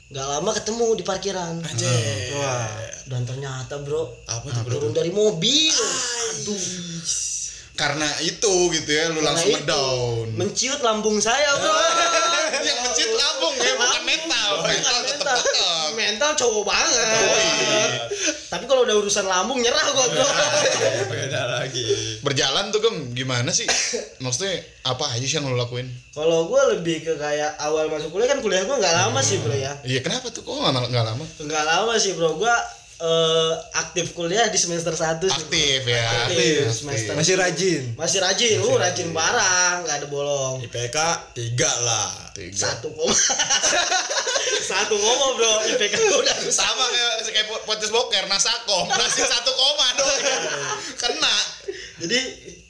Gak lama ketemu di parkiran. Aja. Uh-huh. Wah, dan ternyata bro, apa tuh, bro? Turun dari mobil. Aduh. Karena itu gitu ya, lu Karena langsung ngedown. Menciut lambung saya bro. Yang menciut lambung ya, bukan mental. Mental tetap tetap. Mental cowok banget. Cowok. Tapi kalau udah urusan lambung nyerah gua bro. Beda lagi. Berjalan tuh Gem, gimana sih? Maksudnya apa aja sih yang lo lakuin? Kalau gua lebih ke kayak awal masuk kuliah kan kuliah gua nggak lama hmm. sih bro ya. Iya kenapa tuh? Kok nggak nggak lama? Nggak lama sih bro, gua uh, aktif kuliah di semester satu. Aktif sih, ya. Aktif. aktif. Semester masih rajin. Masih rajin, lu uh, rajin barang, nggak ada bolong. I P K tiga lah. Satu koma. Satu koma bro, I P K udah sama kayak kayak potes boker, nasakom, masih satu koma dong. Kena. Jadi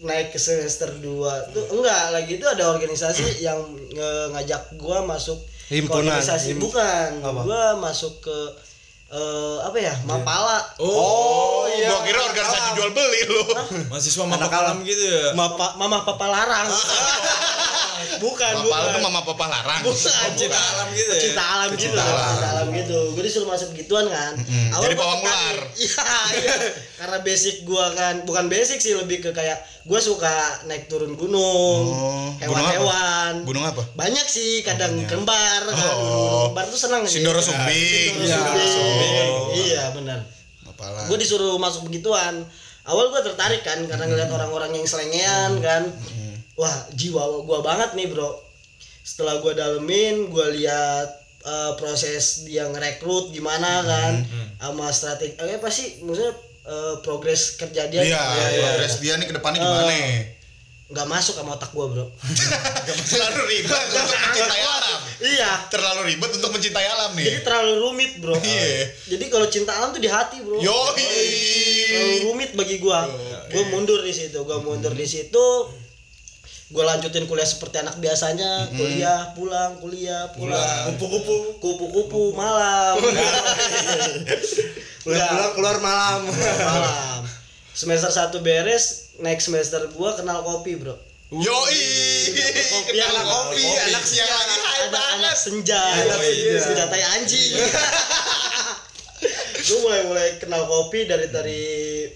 naik ke semester dua tuh enggak lagi itu ada organisasi yang nge- ngajak gua masuk himpunan. Organisasi Him- bukan, apa? Gua masuk ke Uh, apa ya Mapala. Oh, oh iya. Gua kira organisasi jual beli lu. Mahasiswa Mapakalam gitu ya. Mapa, mama papa larang. bukan Mapala bukan. Mapala tuh mama papa larang. Bukan cinta alam gitu. Ya? Cinta alam gitu. Cinta alam gitu. Gua disuruh masuk gituan kan. Mm-hmm. Jadi bawang ular. Iya, iya. Karena basic gua kan bukan basic sih, lebih ke kayak gua suka naik turun gunung. Oh, hewan-hewan. Gunung apa? Gunung apa? Banyak sih, kadang oh, kembar kan. Oh. Kembar tuh senang sih. Sindoro Sumbing. Iya. Oh. Iya benar. Apalah. Gue disuruh masuk begituan. Awal gue tertarik kan karena ngeliat hmm. orang-orang yang selengean kan. Hmm. Wah jiwa gue banget nih bro. Setelah gue dalemin, gue lihat uh, proses dia ngerekrut gimana kan, sama hmm. strategi. Eh, apa sih maksudnya uh, progres kerja dia? Iya. Ya, ya, progres ya. Dia nih kedepannya uh, gimana? Gak masuk sama otak gue bro. Terlalu ribet untuk mencintai alam. Iya. Terlalu ribet untuk mencintai alam nih. Jadi terlalu rumit bro. Iya. Jadi kalau cinta alam tuh di hati bro. Yoi. Terlalu rumit bagi gue. Gue mundur di situ. Gue mundur di situ. Gue lanjutin kuliah seperti anak biasanya. Kuliah, pulang, kuliah, pulang. Kupu-kupu, kupu-kupu malam. Pulang keluar malam. Malam. Semester satu beres. Next semester gua kenal kopi, bro. Yoi. Kopi, anak kopi, kopi, anak siang lagi, anak senja, anak senja, senja tai anjing. gue mulai mulai kenal kopi dari dari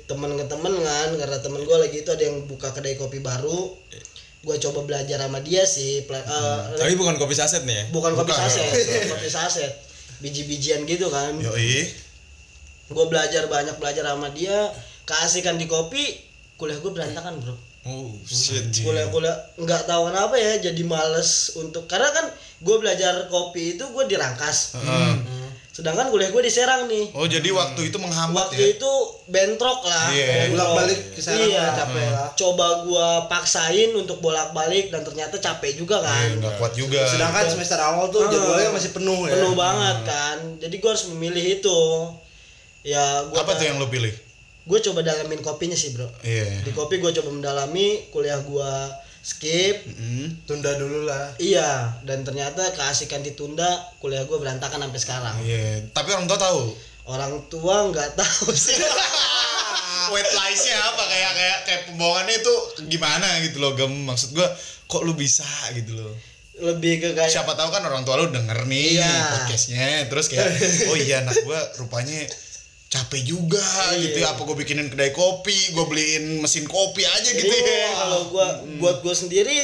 temen ke temen kan, karena temen gue lagi itu ada yang buka kedai kopi baru, gue coba belajar sama dia sih. Pla- hmm. uh, tapi bukan kopi saset nih ya? Bukan, bukan kopi saset, bukan kopi saset, biji-bijian gitu kan. Yoi. Gue belajar banyak belajar sama dia, keasikan di kopi, kuliah gue berantakan bro. Oh shit. Kuliah-kuliah nggak tahu kenapa ya, jadi males untuk karena kan gue belajar kopi itu gue dirangkas. Hmm. Sedangkan kuliah gue di Serang nih. Oh jadi hmm. waktu itu menghambat waktu ya? Waktu itu bentrok lah. Yeah. Bolak-balik ke Serang iya, kan capek lah. Coba gue paksain untuk bolak-balik dan ternyata capek juga kan. Nggak yeah, kuat juga. Sedangkan semester awal tuh hmm. jadwalnya masih penuh ya. Penuh banget hmm. kan. Jadi gue harus memilih itu. Ya, gua apa kan, tuh yang lo pilih? Gue coba dalamin kopinya sih bro. Yeah. Di kopi gue coba mendalami, kuliah gue skip, mm-hmm. tunda dulu lah. Iya, dan ternyata keasikan ditunda, kuliah gue berantakan sampai sekarang. Iya, yeah. Tapi orang tua tahu. Orang tua nggak tahu sih. White lies-nya apa kayak kayak kayak pembohongannya itu gimana gitu loh, Gem. Maksud gue, kok lu bisa gitu loh. Lebih ke kayak siapa tahu kan orang tua lu denger nih yeah. podcastnya, terus kayak oh iya anak gue rupanya capek juga iya, gitu ya, apa gue bikinin kedai kopi, gue beliin mesin kopi aja. Jadi gitu ya kalau gue hmm. buat gue sendiri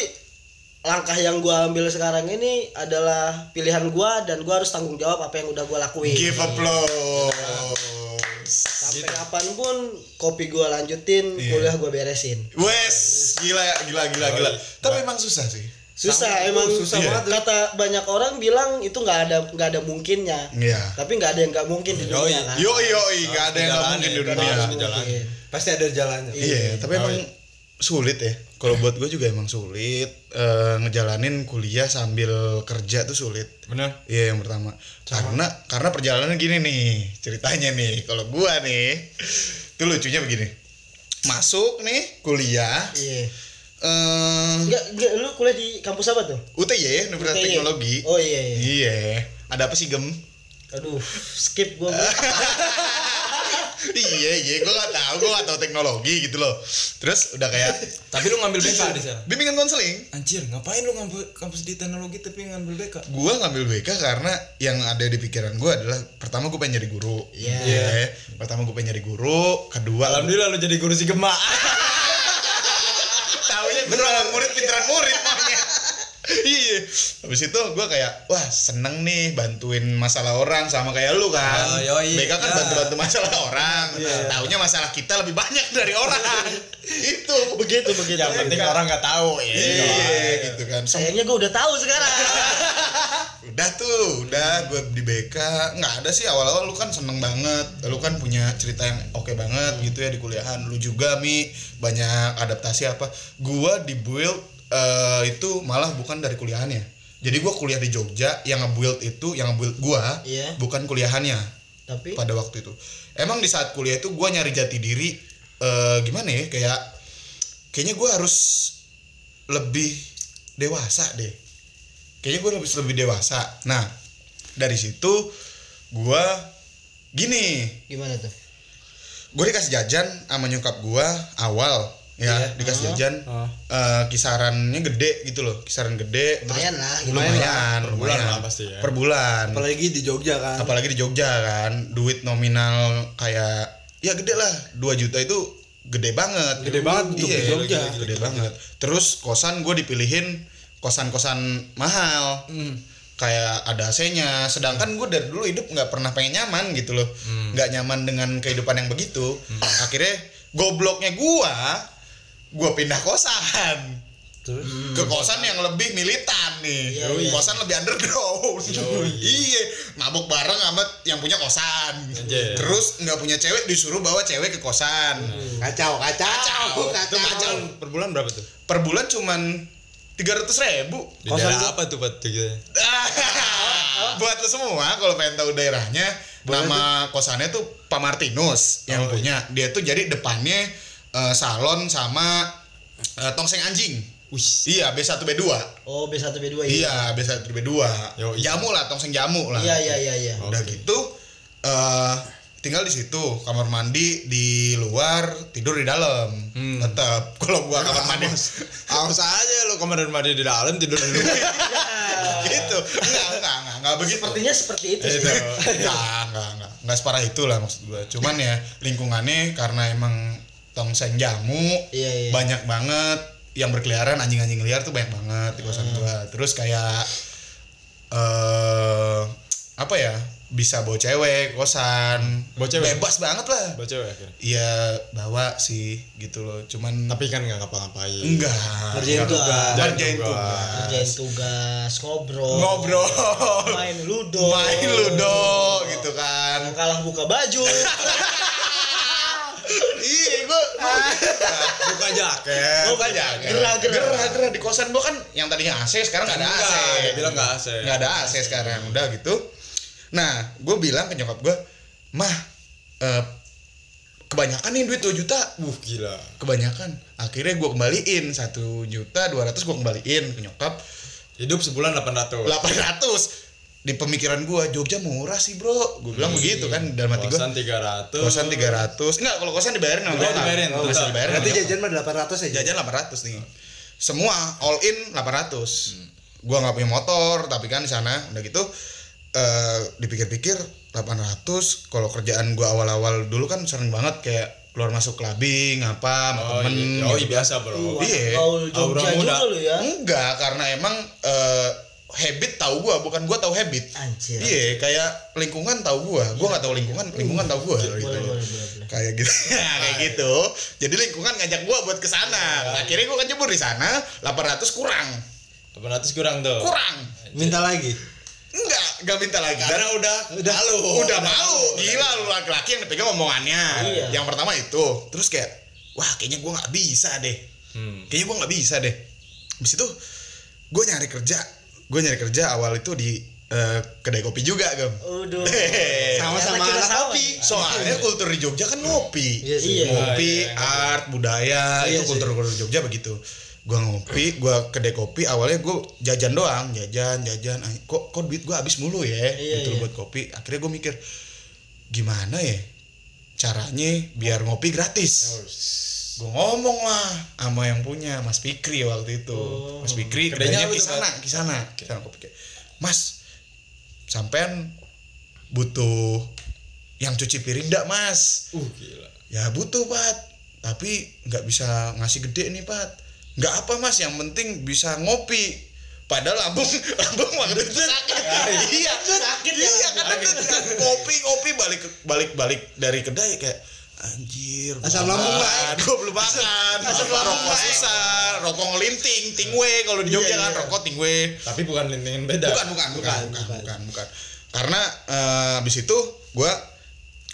langkah yang gue ambil sekarang ini adalah pilihan gue dan gue harus tanggung jawab apa yang udah gue lakuin. Give applause. Sampai kapanpun kopi gue lanjutin, yeah. kuliah gue beresin. Wes gila gila gila gila. Tapi emang susah sih. Susah Sampai emang susah iya. banget. Kata banyak orang bilang itu nggak ada nggak ada mungkinnya. Iya. Tapi nggak ada yang nggak mungkin di dunia. Kan? Yo yo nggak ada yang nggak mungkin di dunia. Jalan. Pasti ada jalannya. Iya. iya. Tapi emang iya. sulit ya. Kalau buat gue juga emang sulit e, ngejalanin kuliah sambil kerja tuh sulit. Benar. Iya yang pertama. Sama. Karena karena perjalanan gini nih ceritanya nih. Kalau gue nih, tuh lucunya begini. Masuk nih kuliah. Iya. Uh, enggak, enggak, lu kuliah di kampus apa tuh? U T I, Universitas Teknologi. Oh iya iya. Iya. Ada apa sih, Gem? Aduh, skip gua. Iya iya, gua enggak tahu, gua enggak tahu teknologi gitu loh. Terus udah kayak tapi lu ngambil B K di sana. Bimbingan konseling. Anjir, ngapain lu ngambil kampus di teknologi tapi ngambil B K? Gua ngambil B K karena yang ada di pikiran gua adalah pertama gua pengen jadi guru. Iya. Yeah. Yeah. Yeah. Pertama gua pengen jadi guru, kedua alhamdulillah lu jadi guru si Gema. Beneran murid pinteran murid namanya. Iya. Habis itu gue kayak wah seneng nih bantuin masalah orang sama kayak lu kan. Oh, yoi, B K kan ya. Bantu-bantu masalah orang. Yeah. Taunya masalah kita lebih banyak dari orang. Itu begitu begitu. Yang penting kan. Orang nggak tahu ya. Iya yeah, gitu kan. Sayangnya gue udah tahu sekarang. Udah tuh, udah gue di B K nggak ada sih awal-awal lu kan seneng banget, lu kan punya cerita yang oke okay banget gitu ya di kuliahan, lu juga Mi banyak adaptasi apa, gue di build uh, itu malah bukan dari kuliahannya, jadi gue kuliah di Jogja yang nge-build itu yang nge-build gue, yeah. bukan kuliahannya, tapi pada waktu itu, emang di saat kuliah itu gue nyari jati diri uh, gimana ya kayak, kayaknya gue harus lebih dewasa deh. Kayaknya gue lebih lebih dewasa. Nah, dari situ gue gini. Gimana tuh? Gue dikasih jajan sama nyokap gue awal, ya yeah. dikasih uh-huh. jajan. Uh-huh. Uh, kisarannya gede gitu loh, kisaran gede. Lumayan lah. Lumayan. Per bulan lah pasti ya. Per bulan. Apalagi di Jogja kan. Apalagi di Jogja kan, duit nominal kayak ya gede lah, dua juta itu gede banget. Gede banget untuk iya, di Jogja. Gede, gede, gede, gede banget. Terus kosan gue dipilihin. Kosan-kosan mahal hmm. kayak ada A C-nya, sedangkan gue dari dulu hidup nggak pernah pengen nyaman gitu loh, nggak hmm. nyaman dengan kehidupan yang begitu. hmm. Akhirnya gobloknya gue gue pindah kosan hmm. ke kosan yang lebih militan nih. Yo, iya. Kosan lebih underground. Yo, iya. Mabuk bareng sama yang punya kosan. Anjir. Terus nggak punya cewek disuruh bawa cewek ke kosan. hmm. kacau kacau kacau, kacau. kacau. Per bulan berapa tuh? Per bulan cuman tiga ratus ribu. Di daerah apa tuh Pat? Buat lo semua kalau pengen tahu daerahnya. Boleh nama tuh. Kosannya tuh Pak Martinus yang oh, punya iya. Dia tuh jadi depannya uh, salon sama uh, tongseng anjing. Uish. Iya B satu B dua. Oh B satu B dua iya. Iya B satu B dua. Yo, iya. Jamu lah tongseng jamu lah. Iya iya iya, iya. Udah okay. gitu uh, tinggal di situ, kamar mandi di luar, tidur di dalam. Hmm. Tetap kalau gua kamar mandi. Aus aja lu kamar mandi di dalam, tidur di luar. Gitu. Enggak, enggak, enggak, enggak begitu. Sepertinya seperti itu sih. Enggak, enggak, enggak. Enggak separah itulah maksud gua. Cuman ya lingkungannya karena emang tongsen jamu, iya, iya. Banyak banget yang berkeliaran, anjing-anjing liar tuh banyak banget di kosan hmm. gua. Terus kayak uh, apa ya? Bisa bawa cewek kosan, bawa cewek bebas banget lah, bawa cewek akhirnya. Iya bawa sih gitu loh, cuman tapi kan nggak ngapa-ngapain. Enggak, kerjain tugas, kerjain tugas, kerjain tugas, ngobrol, ngobrol, main ludo, main ludo gitu kan, kalah buka baju. Iya, gua buka jaket, buka jaket, gerah-gerah di kosan gua kan yang tadinya A C sekarang nggak ada A C, dia bilang nggak A C, nggak ada A C sekarang udah gitu. Nah, gue bilang ke nyokap gue, mah, eh, kebanyakan nih duit dua juta. Wuh, gila. Kebanyakan. Akhirnya gue kembaliin satu juta dua ratus gue kembaliin ke nyokap. Hidup sebulan delapan ratus. delapan ratus. Di pemikiran gue, Jogja murah sih bro. Gue bilang hmm, begitu kan dalam hati gue. Kosan tiga ratus. Kosan tiga ratus. Enggak, kalau kosan dibayarin sama nyokap. Dibayarin. Kosan dibayarin. Berarti jajan mah delapan ratus ya? Jajan delapan ratus nih. Semua all in delapan ratus. Hmm. Gue enggak punya motor, tapi kan di sana udah gitu. Uh, dipikir-pikir delapan ratus kalau kerjaan gua awal-awal dulu kan sering banget kayak keluar masuk clubbing apa sama oh, temen. Oh iya biasa bro. Iya. Aura muda dulu ya. Enggak, karena emang uh, habit tahu gua, bukan gua tahu habit. Anjir. Iya, kayak lingkungan tahu gua. Gua enggak tahu lingkungan, lingkungan tahu gua gitu. Boleh, boleh, boleh. Kayak gitu. Kayak gitu. Jadi lingkungan ngajak gua buat ke sana. Akhirnya gua kan jebur di sana, delapan ratus kurang. delapan ratus kurang tuh. Kurang. Minta lagi. Enggak, enggak minta lagi. Karena udah udah malu, udah malu. Gila lu laki-laki yang dipegang omongannya. Iya. Yang pertama itu. Terus kayak, wah kayaknya gue gak bisa deh. Hmm. Kayaknya gue gak bisa deh. Habis itu gue nyari kerja. Gue nyari kerja awal itu di uh, kedai kopi juga, Gem. Udah. Sama-sama anak kopi. Soalnya kultur di Jogja kan ngopi. Iya, iya. Ngopi, iya, iya. Art, budaya, iya, itu kultur-kultur Jogja begitu. Gue ngopi, gue kedai kopi, awalnya gue jajan doang, jajan, jajan, kok kok duit gue habis mulu ya, iya, gitu iya. Buat kopi. Akhirnya gue mikir, gimana ya caranya biar ngopi gratis. Gue ngomong lah sama yang punya, Mas Pikri waktu itu. Oh. Mas Pikri, kedainya Kisana, Kisana, Kisana kopi. Mas, sampean butuh yang cuci piring gak mas? Uh, gila. Ya butuh Pat, tapi gak bisa ngasih gede nih Pat. Nggak apa mas, yang penting bisa ngopi. Padahal lambung lambung waktu itu sakit. Iya, sakit ya. Iya, karena ngopi ngopi balik balik balik dari kedai kayak anjir. Asam lambung lah. Gue belum makan. Asam lambung susah. Rokok ngelinting, tingwe kalau di Jogja kan rokok tingwe. Tapi bukan lintingan beda. Bukan bukan bukan bukan bukan. Karena abis itu gue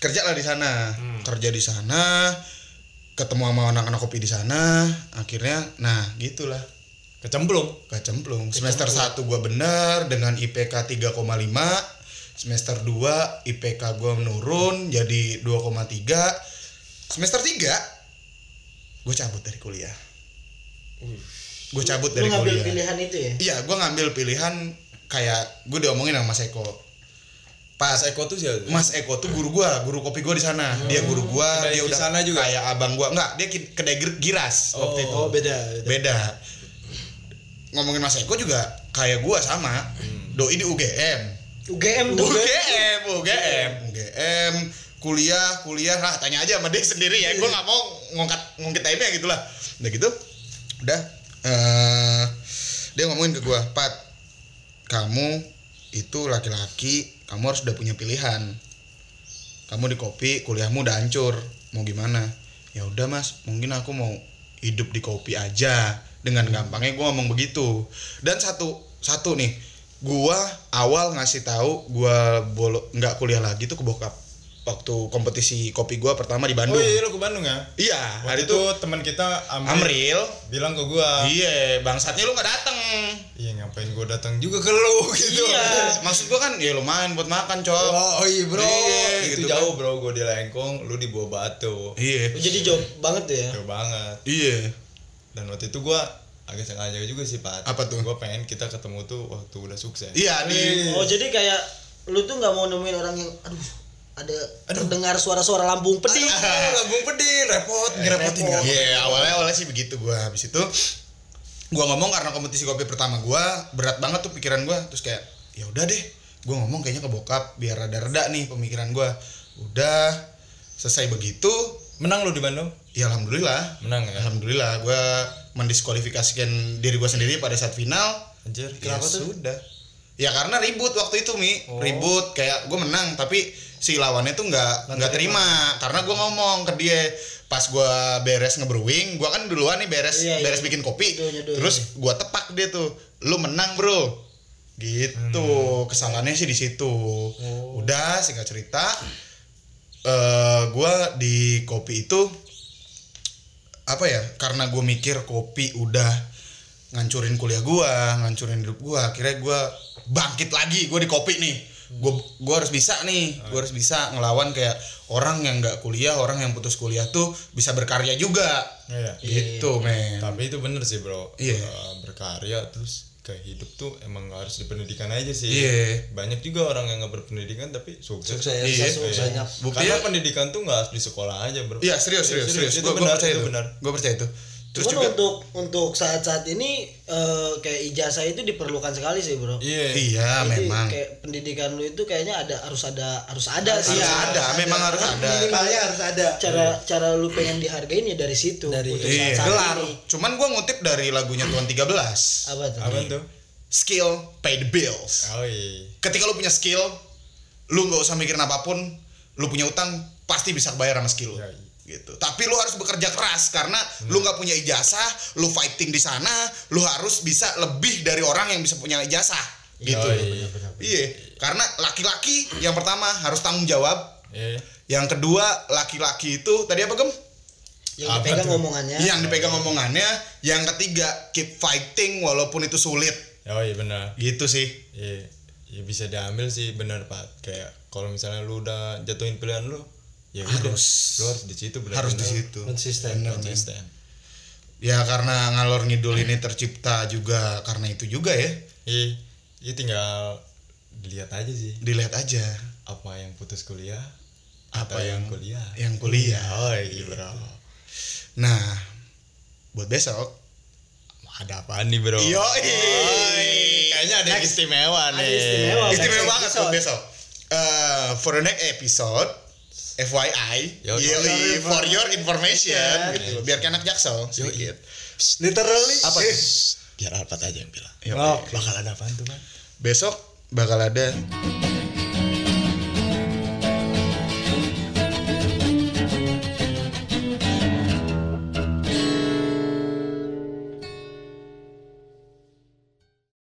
kerja lah di sana, kerja di sana. Ketemu sama anak-anak kopi di sana, akhirnya, nah gitulah, kecemplung, kecemplung. Semester satu gue bener dengan I P K tiga koma lima, semester dua I P K gue menurun jadi dua koma tiga, semester tiga gue cabut dari kuliah, gue cabut dari kuliah. Gue ngambil pilihan itu ya? Iya, gue ngambil pilihan kayak gue diomongin sama Mas Eko. Pas Mas Eko tuh siapa? Mas Eko tuh guru gua, guru kopi gua di sana. Hmm. Dia guru gua, kedai dia udah sana juga. Kayak abang gua. Enggak, dia kedai giras oh, waktu itu. Oh, beda, beda. Beda. Ngomongin Mas Eko juga kayak gua sama. Hmm. Doi di U G M. U G M tuh. U G M, U G M, U G M, kuliah, kuliah. Lah, tanya aja sama dia sendiri ya. Gua enggak mau ngongkat ngungkit aibnya gitulah. Udah gitu. Udah uh, dia ngomongin ke gua, "Pat, kamu itu laki-laki, kamu harus udah punya pilihan. Kamu di kopi, kuliahmu udah hancur. Mau gimana? Ya udah mas, mungkin aku mau hidup di kopi aja." Dengan gampangnya gue ngomong begitu. Dan satu satu nih, gue awal ngasih tahu gue bolo nggak kuliah lagi tuh ke bokap. Waktu kompetisi kopi gue pertama di Bandung. Oh iya, lo ke Bandung ya? Iya. Hari itu teman kita Amril, Amril bilang ke gue. Iya, bangsatnya lo nggak datang. Iya, ngapain gue datang juga ke lu gitu. Iya. Maksud gue kan ya lumayan buat makan, coy. Oh, oh iya bro. Iya, itu gitu jauh kan. Bro, gue di Lengkong, lu di Buah Batu. Iya. Jadi jauh banget ya. Jauh banget. Iya. Dan waktu itu gue agak sengaja juga sih Pak. Apa tuh? Gue pengen kita ketemu tuh waktu udah sukses. Iya nih. Oh jadi kayak lu tuh nggak mau nemuin orang yang aduh ada aduh. Terdengar suara-suara lambung pedih. Aduh, lambung pedih, repot, ngerepotin kan. Iya, awalnya-awalnya sih begitu gua. Habis itu gua ngomong karena kompetisi kopi pertama gua berat banget tuh pikiran gua, terus kayak ya udah deh, gua ngomong kayaknya ke bokap biar reda-reda nih pemikiran gua. Udah selesai begitu, menang lu di Bandung? Ya alhamdulillah. Menang ya. Alhamdulillah, gua mendiskualifikasikan diri gua sendiri pada saat final. Anjir, kenapa ya, tuh? Sudah. Ya karena ribut waktu itu Mi, oh. ribut kayak gue menang tapi si lawannya tuh nggak nggak terima karena gue ngomong ke dia pas gue beres ngebrewing, gue kan duluan nih beres iya, beres iya. bikin kopi, duh, duh, terus gue tepak dia tuh, lu menang bro, gitu hmm. kesalahannya sih di situ. Oh. Udah singkat cerita, uh, gue di kopi itu apa ya? Karena gue mikir kopi udah ngancurin kuliah gue, ngancurin hidup gue, akhirnya gue bangkit lagi, gue di kopi nih, gue gue harus bisa nih, gue harus bisa ngelawan kayak orang yang nggak kuliah, orang yang putus kuliah tuh bisa berkarya juga, yeah. gitu yeah. men. Tapi itu bener sih bro, yeah. berkarya terus ke hidup tuh emang nggak harus dipendidikan aja sih, yeah. banyak juga orang yang nggak berpendidikan tapi sukses, sukses, yeah. sukses. Yeah. Karena yeah. pendidikan tuh nggak harus di sekolah aja bro. Iya yeah, serius serius serius, serius. Gue percaya itu, gue percaya itu. Terus cuman juga untuk untuk saat-saat ini uh, kayak ijazah itu diperlukan sekali sih bro. Yeah. Iya jadi memang. Kayak pendidikan lu itu kayaknya ada harus ada harus ada sih. Harus ya, ada, harus memang ada. harus ada. Minimalnya harus ada. Cara hmm. cara lu pengen dihargain ya dari situ. Dari untuk iya. saat-saat gelar. Ini. Cuman gua ngutip dari lagunya Tuan tiga belas. Apa tuh? Apa tuh? Skill pay the bills. Oh iya. Ketika lu punya skill, lu nggak usah mikirin apapun. Lu punya utang pasti bisa bayar sama skill lu. Ya, iya. Gitu. Tapi lu harus bekerja keras karena hmm. lu nggak punya ijazah, lu fighting di sana, lu harus bisa lebih dari orang yang bisa punya ijazah, gitu. Oh, iya, bener, bener, bener. Iya, karena laki-laki yang pertama harus tanggung jawab, yeah. yang kedua laki-laki itu tadi apa Gem? Yang apa dipegang itu? Omongannya. Yang dipegang yeah. omongannya, yang ketiga keep fighting walaupun itu sulit. Oh iya benar. Gitu sih. Iya, ya, bisa diambil sih benar Pak. Kayak kalau misalnya lu udah jatuhin pilihan lu. Ya harus gitu. Lu harus di situ berarti harus di situ konsisten konsisten ya karena ngalor ngidul ini tercipta juga karena itu juga ya iya ya tinggal dilihat aja sih dilihat aja apa yang putus kuliah apa yang, yang kuliah yang kuliah oh iya bro nah buat besok ada apaan nih bro yoi, yoi. Kayaknya ada yang istimewa nih ada istimewa, istimewa banget buat besok uh, for the next episode F Y I, yo, yearly yo, yo, yo, for your information, yeah. gitu loh. Biar anak jaksel sedikit. Literally. Apa? Biar Alfat aja yang bilang. Yo, oh, okay. Bakal ada apaan tuh, Bang? Besok bakal ada.